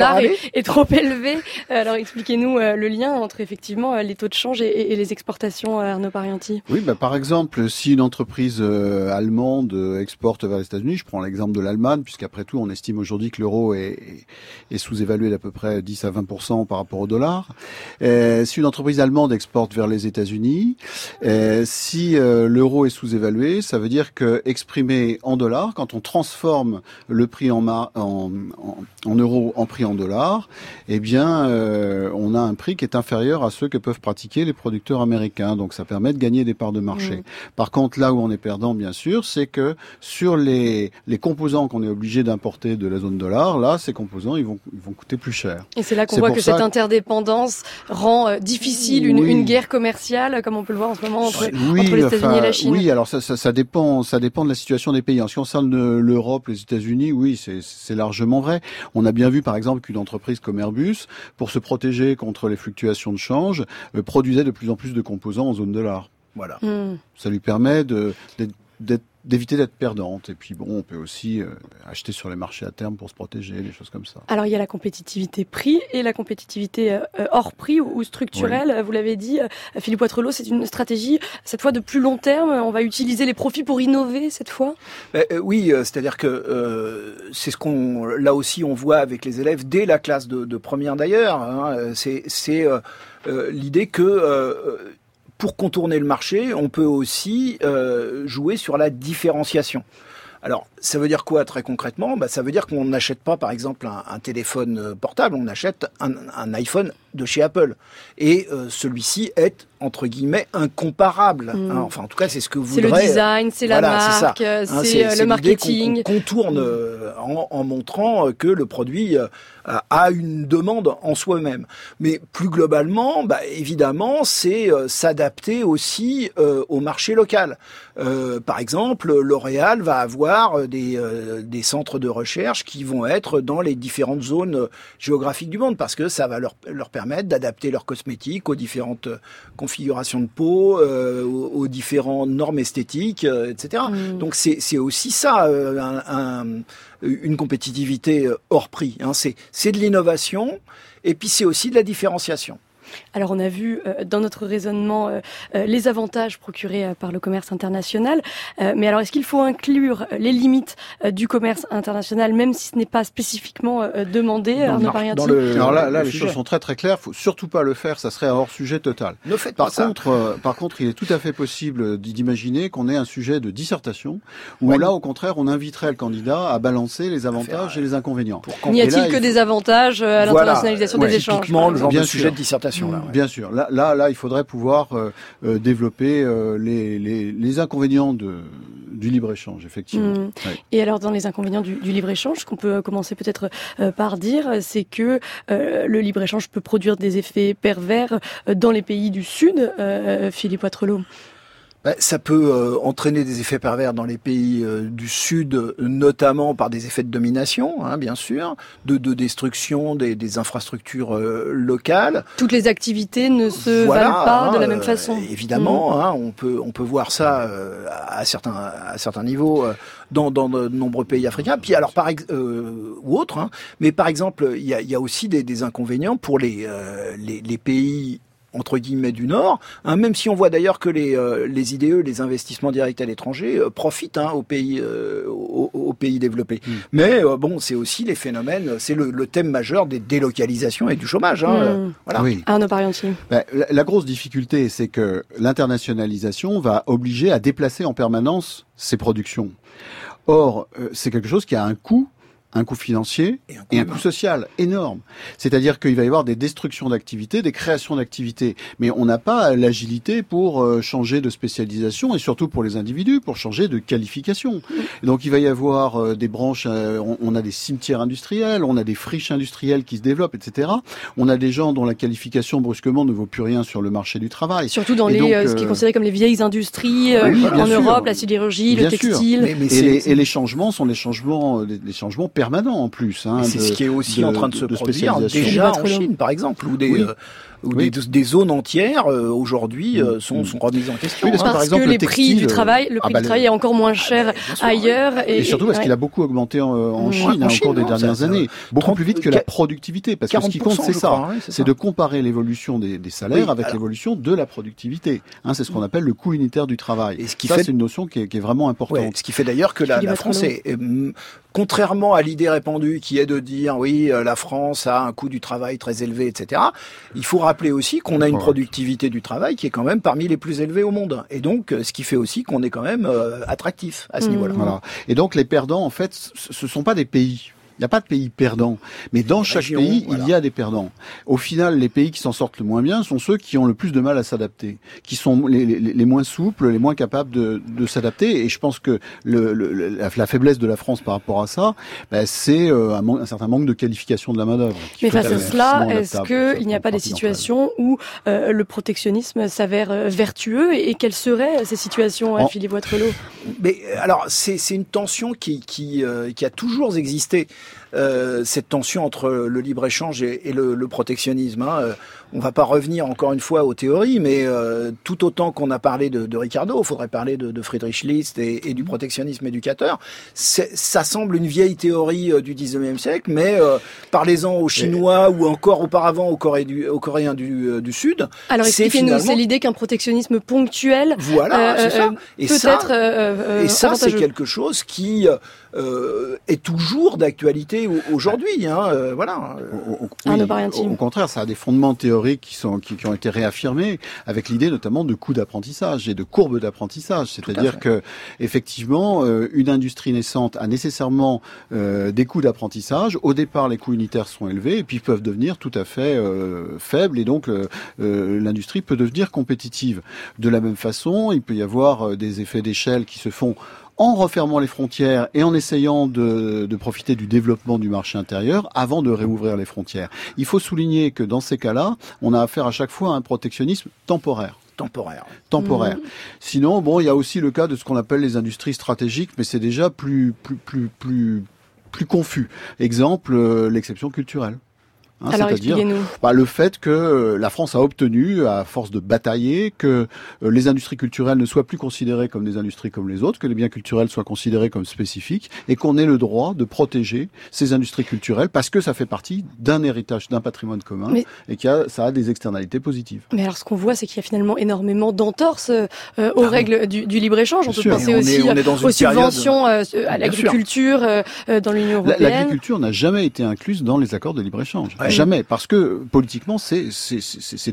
est trop élevé. Alors expliquez-nous le lien entre effectivement les taux de change et les exportations, Arnaud Parienti. Oui, par exemple, si une entreprise allemande exporte vers les États-Unis, je prends l'exemple de l'Allemagne, puisqu'après tout, on estime aujourd'hui que l'euro est sous-évalué d'à peu près 10 à 20% par rapport au dollar. Si une entreprise allemande exporte vers les États-Unis, si l'euro est sous-évalué, ça veut dire que exprimé en dollars, quand on transforme le prix en euro en prix en dollars, eh bien, on a un prix qui est inférieur à ceux que peuvent pratiquer les producteurs américains. Donc, ça permet de gagner des parts de marché. Mmh. Par contre, là où on est perdant, bien sûr, c'est que sur les composants qu'on est obligé d'importer de la zone dollar, là, ces composants, ils vont coûter plus cher. Et c'est là qu'on voit que cette interdépendance rend difficile une guerre commerciale, comme on peut le voir en ce moment entre les États-Unis et la Chine. Oui, alors ça dépend de la situation des pays. En ce qui concerne l'Europe, les États-Unis, oui, c'est largement vrai. On a bien vu, par exemple, qu'une entreprise comme Airbus, pour se protéger contre les fluctuations de change, produisait de plus en plus de composants en zone dollar. Voilà. Mm. Ça lui permet d'éviter d'être perdante. Et puis bon, on peut aussi acheter sur les marchés à terme pour se protéger, des choses comme ça. Alors il y a la compétitivité prix et la compétitivité hors prix ou structurelle. Oui. Vous l'avez dit, Philippe Watrelot, c'est une stratégie cette fois de plus long terme. On va utiliser les profits pour innover cette fois. Oui, c'est-à-dire que c'est ce qu'on, là aussi, on voit avec les élèves dès la classe de première d'ailleurs. Hein, c'est l'idée que pour contourner le marché, on peut aussi jouer sur la différenciation. Alors, ça veut dire quoi très concrètement ? Bah, ça veut dire qu'on n'achète pas, par exemple, un téléphone portable, on achète un iPhone de chez Apple. Et celui-ci est, entre guillemets, incomparable. Mmh. Hein, enfin, en tout cas, c'est ce que vous voudrez. C'est le design, c'est la marque, c'est le marketing. On contourne en montrant que le produit a une demande en soi-même. Mais plus globalement, bah, évidemment, c'est s'adapter aussi au marché local. Par exemple, L'Oréal va avoir des centres de recherche qui vont être dans les différentes zones géographiques du monde parce que ça va leur permettre d'adapter leurs cosmétiques aux différentes configurations de peau, aux différentes normes esthétiques, etc. Mmh. Donc c'est aussi ça, une compétitivité hors prix. Hein. C'est de l'innovation et puis c'est aussi de la différenciation. Alors on a vu dans notre raisonnement les avantages procurés par le commerce international, mais alors est-ce qu'il faut inclure les limites du commerce international, même si ce n'est pas spécifiquement demandé, Arnaud Parienti ? Alors là les choses sont très très claires, faut surtout pas le faire, ça serait un hors-sujet total. Ne faites pas ça. Par contre, il est tout à fait possible d'imaginer qu'on ait un sujet de dissertation, où là au contraire on inviterait le candidat à balancer les avantages et les inconvénients. N'y a-t-il que des avantages à l'internationalisation des échanges ? Typiquement le genre de sujet de dissertation. Là, ouais. Bien sûr. Là, il faudrait pouvoir développer les inconvénients du libre-échange, effectivement. Mmh. Ouais. Et alors, dans les inconvénients du libre-échange, ce qu'on peut commencer peut-être par dire, c'est que le libre-échange peut produire des effets pervers dans les pays du Sud, Philippe Watrelot. Ça peut entraîner des effets pervers dans les pays du Sud, notamment par des effets de domination, hein, bien sûr, de destruction des infrastructures locales. Toutes les activités ne se valent pas de la même façon. Évidemment, hein, on peut voir ça à certains niveaux dans de nombreux pays africains. Puis alors ou autres, hein, mais par exemple, il y a aussi des inconvénients pour les pays entre guillemets du Nord, hein, même si on voit d'ailleurs que les IDE, les investissements directs à l'étranger, profitent hein, aux pays développés. Mmh. Mais bon, c'est aussi les phénomènes, c'est le thème majeur des délocalisations et du chômage. Hein, voilà. Oui. Arnaud Parienti. Ben, la grosse difficulté, c'est que l'internationalisation va obliger à déplacer en permanence ses productions. Or, c'est quelque chose qui a un coût financier et un coût social énorme. C'est-à-dire qu'il va y avoir des destructions d'activités, des créations d'activités. Mais on n'a pas l'agilité pour changer de spécialisation et surtout pour les individus, pour changer de qualification. Donc il va y avoir des branches, on a des cimetières industriels, on a des friches industrielles qui se développent, etc. On a des gens dont la qualification brusquement ne vaut plus rien sur le marché du travail. Surtout dans ce qui est considéré comme les vieilles industries en Europe, la sidérurgie, le textile. Et les changements sont des changements permanent en plus. Hein, c'est ce qui est aussi en train de se produire déjà en Chine, par exemple, ou des zones entières aujourd'hui sont remises en question. Oui, parce par exemple, que les prix du travail, le prix du travail est encore moins cher ailleurs. Ouais. Et surtout parce qu'il a beaucoup augmenté en Chine au cours des dernières années, beaucoup plus vite que la productivité. Parce que ce qui compte, c'est ça, c'est de comparer l'évolution des salaires avec l'évolution de la productivité. C'est ce qu'on appelle le coût unitaire du travail. Ça, c'est une notion qui est vraiment importante. Ce qui fait d'ailleurs que la France est, contrairement à l'idée répandue qui est de dire oui, la France a un coût du travail très élevé, etc. Il faut rappeler aussi qu'on a une productivité du travail qui est quand même parmi les plus élevées au monde. Et donc, ce qui fait aussi qu'on est quand même attractif à ce niveau-là. Voilà. Et donc, les perdants, en fait, ce ne sont pas des pays. Il n'y a pas de pays perdant. Mais dans chaque pays, il y a des perdants. Au final, les pays qui s'en sortent le moins bien sont ceux qui ont le plus de mal à s'adapter, qui sont les moins souples, les moins capables de s'adapter. Et je pense que la faiblesse de la France par rapport à ça, c'est un certain manque de qualification de la main d'œuvre. Mais face à cela, est-ce qu'il n'y a pas des situations où le protectionnisme s'avère vertueux, et quelles seraient ces situations, Philippe Watrelot ? Mais alors, c'est une tension qui a toujours existé. Cette tension entre le libre-échange et le protectionnisme. On ne va pas revenir encore une fois aux théories, mais tout autant qu'on a parlé de Ricardo, il faudrait parler de Friedrich List et du protectionnisme éducateur. Ça semble une vieille théorie du 19e siècle, mais parlez-en aux Chinois ou encore auparavant aux Coréens du Sud. Alors expliquez-nous, c'est l'idée qu'un protectionnisme ponctuel et ça c'est quelque chose qui est toujours d'actualité aujourd'hui. Au contraire, ça a des fondements théoriques qui ont été réaffirmés avec l'idée notamment de coûts d'apprentissage et de courbes d'apprentissage. C'est-à-dire que effectivement, une industrie naissante a nécessairement des coûts d'apprentissage. Au départ, les coûts unitaires sont élevés et puis peuvent devenir tout à fait faibles, et donc l'industrie peut devenir compétitive. De la même façon, il peut y avoir des effets d'échelle qui se font en refermant les frontières et en essayant de profiter du développement du marché intérieur avant de réouvrir les frontières. Il faut souligner que dans ces cas-là, on a affaire à chaque fois à un protectionnisme temporaire. Sinon, il y a aussi le cas de ce qu'on appelle les industries stratégiques, mais c'est déjà plus confus. Exemple, l'exception culturelle. Alors, c'est-à-dire le fait que la France a obtenu, à force de batailler, que les industries culturelles ne soient plus considérées comme des industries comme les autres, que les biens culturels soient considérés comme spécifiques, et qu'on ait le droit de protéger ces industries culturelles parce que ça fait partie d'un héritage, d'un patrimoine commun, et que ça a des externalités positives. Mais alors, ce qu'on voit, c'est qu'il y a finalement énormément d'entorses aux règles du libre-échange. On peut penser aussi aux subventions à l'agriculture dans l'Union européenne. L'agriculture n'a jamais été incluse dans les accords de libre-échange. Jamais, parce que politiquement c'est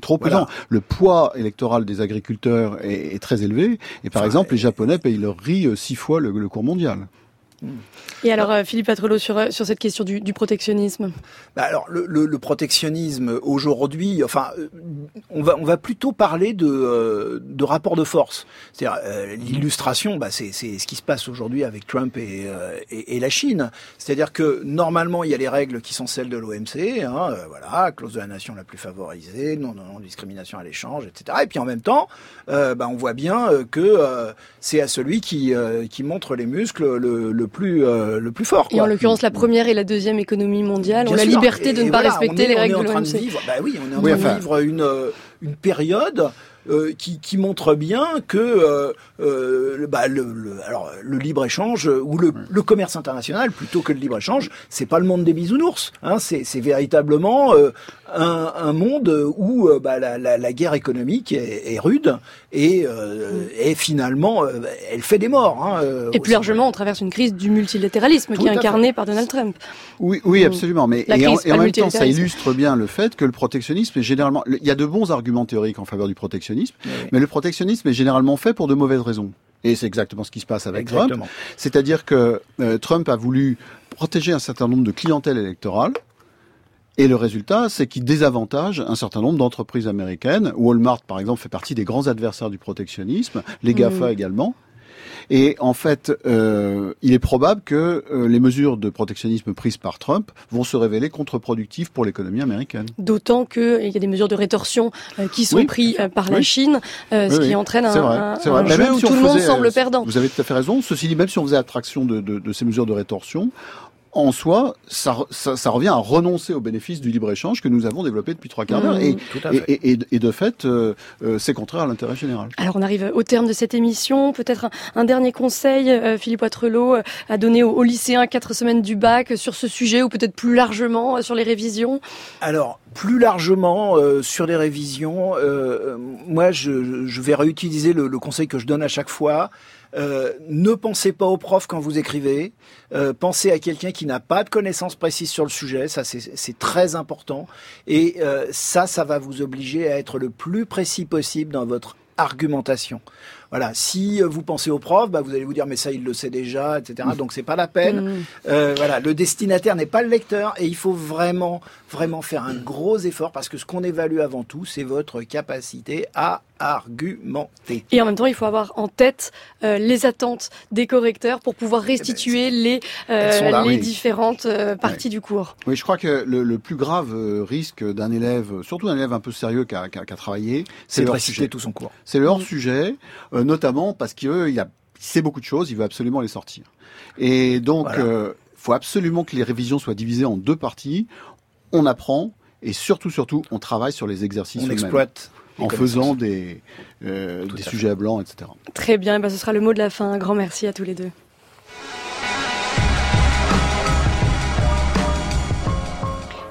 trop pesant. Le poids électoral des agriculteurs est très élevé, et par exemple les Japonais payent leur riz 6 fois le cours mondial. Et alors, Philippe Watrelot, sur cette question du protectionnisme. Alors, le protectionnisme aujourd'hui, on va plutôt parler de rapport de force. C'est-à-dire l'illustration, c'est ce qui se passe aujourd'hui avec Trump et la Chine. C'est-à-dire que normalement, il y a les règles qui sont celles de l'OMC, clause de la nation la plus favorisée, non discrimination à l'échange, etc. Et puis en même temps, on voit bien que c'est à celui qui montre les muscles le plus fort. Et en l'occurrence, la première et la deuxième économie mondiale ont la liberté de ne pas respecter les règles de l'OMC. On est en train de vivre une période qui montre bien que le libre-échange ou le commerce international, plutôt que le libre-échange, c'est pas le monde des bisounours. C'est véritablement un monde où la guerre économique est rude et finalement elle fait des morts. Et plus largement, on traverse une crise du multilatéralisme qui est incarnée par Donald Trump. Oui, absolument. Mais en même temps, ça illustre bien le fait que le protectionnisme est généralement... Il y a de bons arguments théoriques en faveur du protectionnisme. Mais le protectionnisme est généralement fait pour de mauvaises raisons. Et c'est exactement ce qui se passe avec Trump. C'est-à-dire que Trump a voulu protéger un certain nombre de clientèles électorales. Et le résultat, c'est qu'il désavantage un certain nombre d'entreprises américaines. Walmart, par exemple, fait partie des grands adversaires du protectionnisme. Les GAFA également. Et en fait, il est probable que les mesures de protectionnisme prises par Trump vont se révéler contre-productives pour l'économie américaine. D'autant qu'il y a des mesures de rétorsion qui sont prises par la Chine, qui entraîne un jeu où tout le monde semble perdant. Vous avez tout à fait raison. Ceci dit, même si on faisait abstraction de ces mesures de rétorsion, en soi, ça revient à renoncer aux bénéfices du libre-échange que nous avons développé depuis 3/4 d'heure. Et de fait, c'est contraire à l'intérêt général. Alors, on arrive au terme de cette émission. Peut-être un dernier conseil, Philippe Watrelot, à donner aux lycéens à 4 semaines du bac sur ce sujet, ou peut-être plus largement sur les révisions. Alors, plus largement sur les révisions, moi, je vais réutiliser le conseil que je donne à chaque fois. Ne pensez pas au prof quand vous écrivez. Pensez à quelqu'un qui n'a pas de connaissances précises sur le sujet. Ça, c'est très important. Et ça va vous obliger à être le plus précis possible dans votre argumentation. Voilà, si vous pensez au prof, bah, vous allez vous dire mais ça il le sait déjà, etc. Donc c'est pas la peine. Voilà, le destinataire n'est pas le lecteur et il faut vraiment, vraiment faire un gros effort parce que ce qu'on évalue avant tout, c'est votre capacité à argumenter. Et en même temps, il faut avoir en tête les attentes des correcteurs pour pouvoir restituer les différentes parties du cours. Oui, je crois que le plus grave risque d'un élève, surtout d'un élève un peu sérieux qui a travaillé, c'est de réciter tout son cours. C'est le hors-sujet, notamment parce qu'il sait beaucoup de choses, il veut absolument les sortir. Et donc, il faut absolument que les révisions soient divisées en deux parties. On apprend et surtout, on travaille sur les exercices eux-mêmes. On exploite. En faisant des sujets à blanc, etc. Très bien, ce sera le mot de la fin. Un grand merci à tous les deux.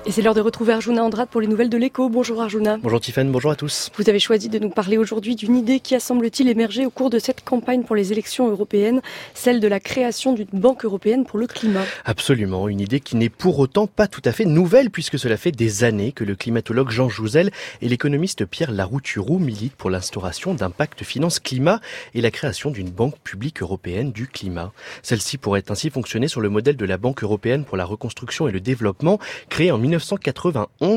Et c'est l'heure de retrouver Arjuna Andrade pour les nouvelles de l'écho. Bonjour Arjuna. Bonjour Tiphaine, bonjour à tous. Vous avez choisi de nous parler aujourd'hui d'une idée qui a semble-t-il émergé au cours de cette campagne pour les élections européennes, celle de la création d'une banque européenne pour le climat. Absolument, une idée qui n'est pour autant pas tout à fait nouvelle puisque cela fait des années que le climatologue Jean Jouzel et l'économiste Pierre Larrouturou militent pour l'instauration d'un pacte finance-climat et la création d'une banque publique européenne du climat. Celle-ci pourrait ainsi fonctionner sur le modèle de la Banque européenne pour la reconstruction et le développement créée en 1991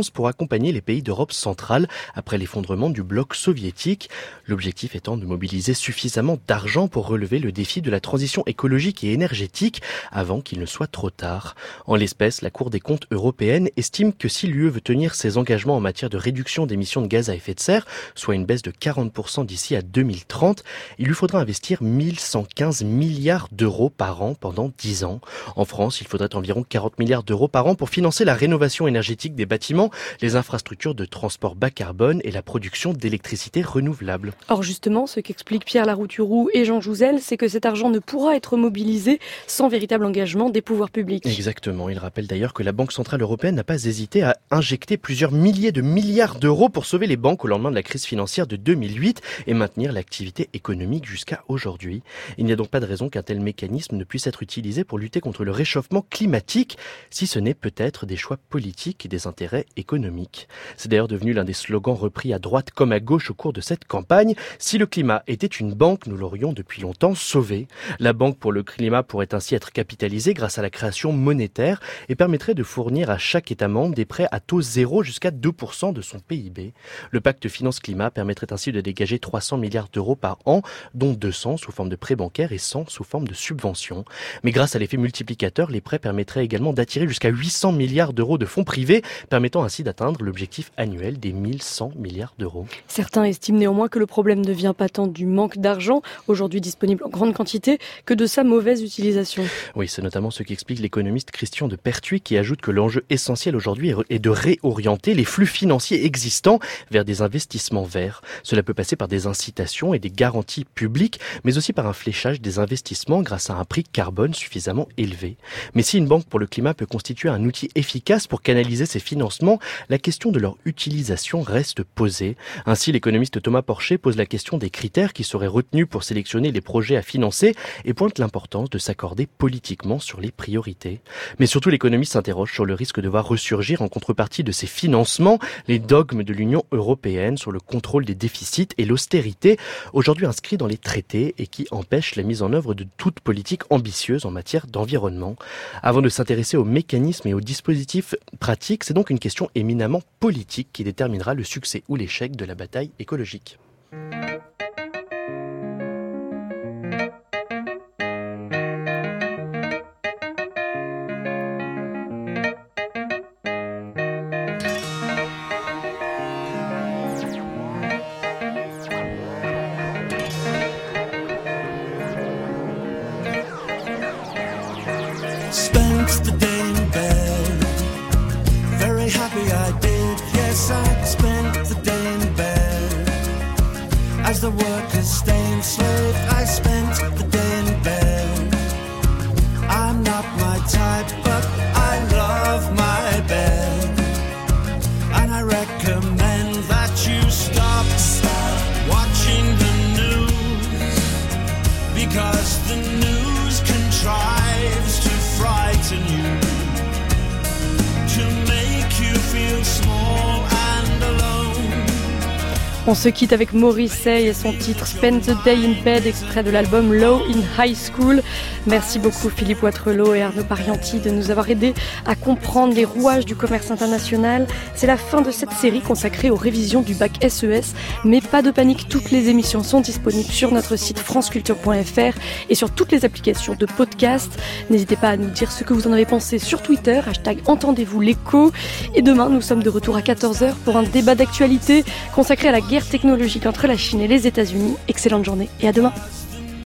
pour accompagner les pays d'Europe centrale après l'effondrement du bloc soviétique. L'objectif étant de mobiliser suffisamment d'argent pour relever le défi de la transition écologique et énergétique avant qu'il ne soit trop tard. En l'espèce, la Cour des comptes européenne estime que si l'UE veut tenir ses engagements en matière de réduction d'émissions de gaz à effet de serre, soit une baisse de 40% d'ici à 2030, il lui faudra investir 1115 milliards d'euros par an pendant 10 ans. En France, il faudrait environ 40 milliards d'euros par an pour financer la rénovation énergétique des bâtiments, les infrastructures de transport bas carbone et la production d'électricité renouvelable. Or justement, ce qu'expliquent Pierre Larrouturou et Jean Jouzel, c'est que cet argent ne pourra être mobilisé sans véritable engagement des pouvoirs publics. Exactement. Il rappelle d'ailleurs que la Banque Centrale Européenne n'a pas hésité à injecter plusieurs milliers de milliards d'euros pour sauver les banques au lendemain de la crise financière de 2008 et maintenir l'activité économique jusqu'à aujourd'hui. Il n'y a donc pas de raison qu'un tel mécanisme ne puisse être utilisé pour lutter contre le réchauffement climatique, si ce n'est peut-être des choix politiques et des intérêts économiques. C'est d'ailleurs devenu l'un des slogans repris à droite comme à gauche au cours de cette campagne. Si le climat était une banque, nous l'aurions depuis longtemps sauvée. La banque pour le climat pourrait ainsi être capitalisée grâce à la création monétaire et permettrait de fournir à chaque État membre des prêts à taux zéro jusqu'à 2% de son PIB. Le pacte finance-climat permettrait ainsi de dégager 300 milliards d'euros par an, dont 200 sous forme de prêts bancaires et 100 sous forme de subventions. Mais grâce à l'effet multiplicateur, les prêts permettraient également d'attirer jusqu'à 800 milliards d'euros de fonds privés, permettant ainsi d'atteindre l'objectif annuel des 1100 milliards d'euros. Certains estiment néanmoins que le problème ne vient pas tant du manque d'argent, aujourd'hui disponible en grande quantité, que de sa mauvaise utilisation. Oui, c'est notamment ce qu'explique l'économiste Christian de Pertuis qui ajoute que l'enjeu essentiel aujourd'hui est de réorienter les flux financiers existants vers des investissements verts. Cela peut passer par des incitations et des garanties publiques, mais aussi par un fléchage des investissements grâce à un prix carbone suffisamment élevé. Mais si une banque pour le climat peut constituer un outil efficace pour canaliser ces financements, la question de leur utilisation reste posée. Ainsi, l'économiste Thomas Porcher pose la question des critères qui seraient retenus pour sélectionner les projets à financer et pointe l'importance de s'accorder politiquement sur les priorités. Mais surtout, l'économiste s'interroge sur le risque de voir ressurgir en contrepartie de ces financements les dogmes de l'Union européenne sur le contrôle des déficits et l'austérité, aujourd'hui inscrits dans les traités et qui empêchent la mise en œuvre de toute politique ambitieuse en matière d'environnement. Avant de s'intéresser aux mécanismes et aux dispositifs pratique, c'est donc une question éminemment politique qui déterminera le succès ou l'échec de la bataille écologique. On se quitte avec Morrissey et son titre Spend the Day in Bed, extrait de l'album Low in High School. Merci beaucoup Philippe Watrelot et Arnaud Parienti de nous avoir aidés à comprendre les rouages du commerce international. C'est la fin de cette série consacrée aux révisions du bac SES. Mais pas de panique, toutes les émissions sont disponibles sur notre site franceculture.fr et sur toutes les applications de podcast. N'hésitez pas à nous dire ce que vous en avez pensé sur Twitter, hashtag Entendez-vous l'écho. Et demain, nous sommes de retour à 14h pour un débat d'actualité consacré à la guerre technologique entre la Chine et les États-Unis. Excellente journée et à demain.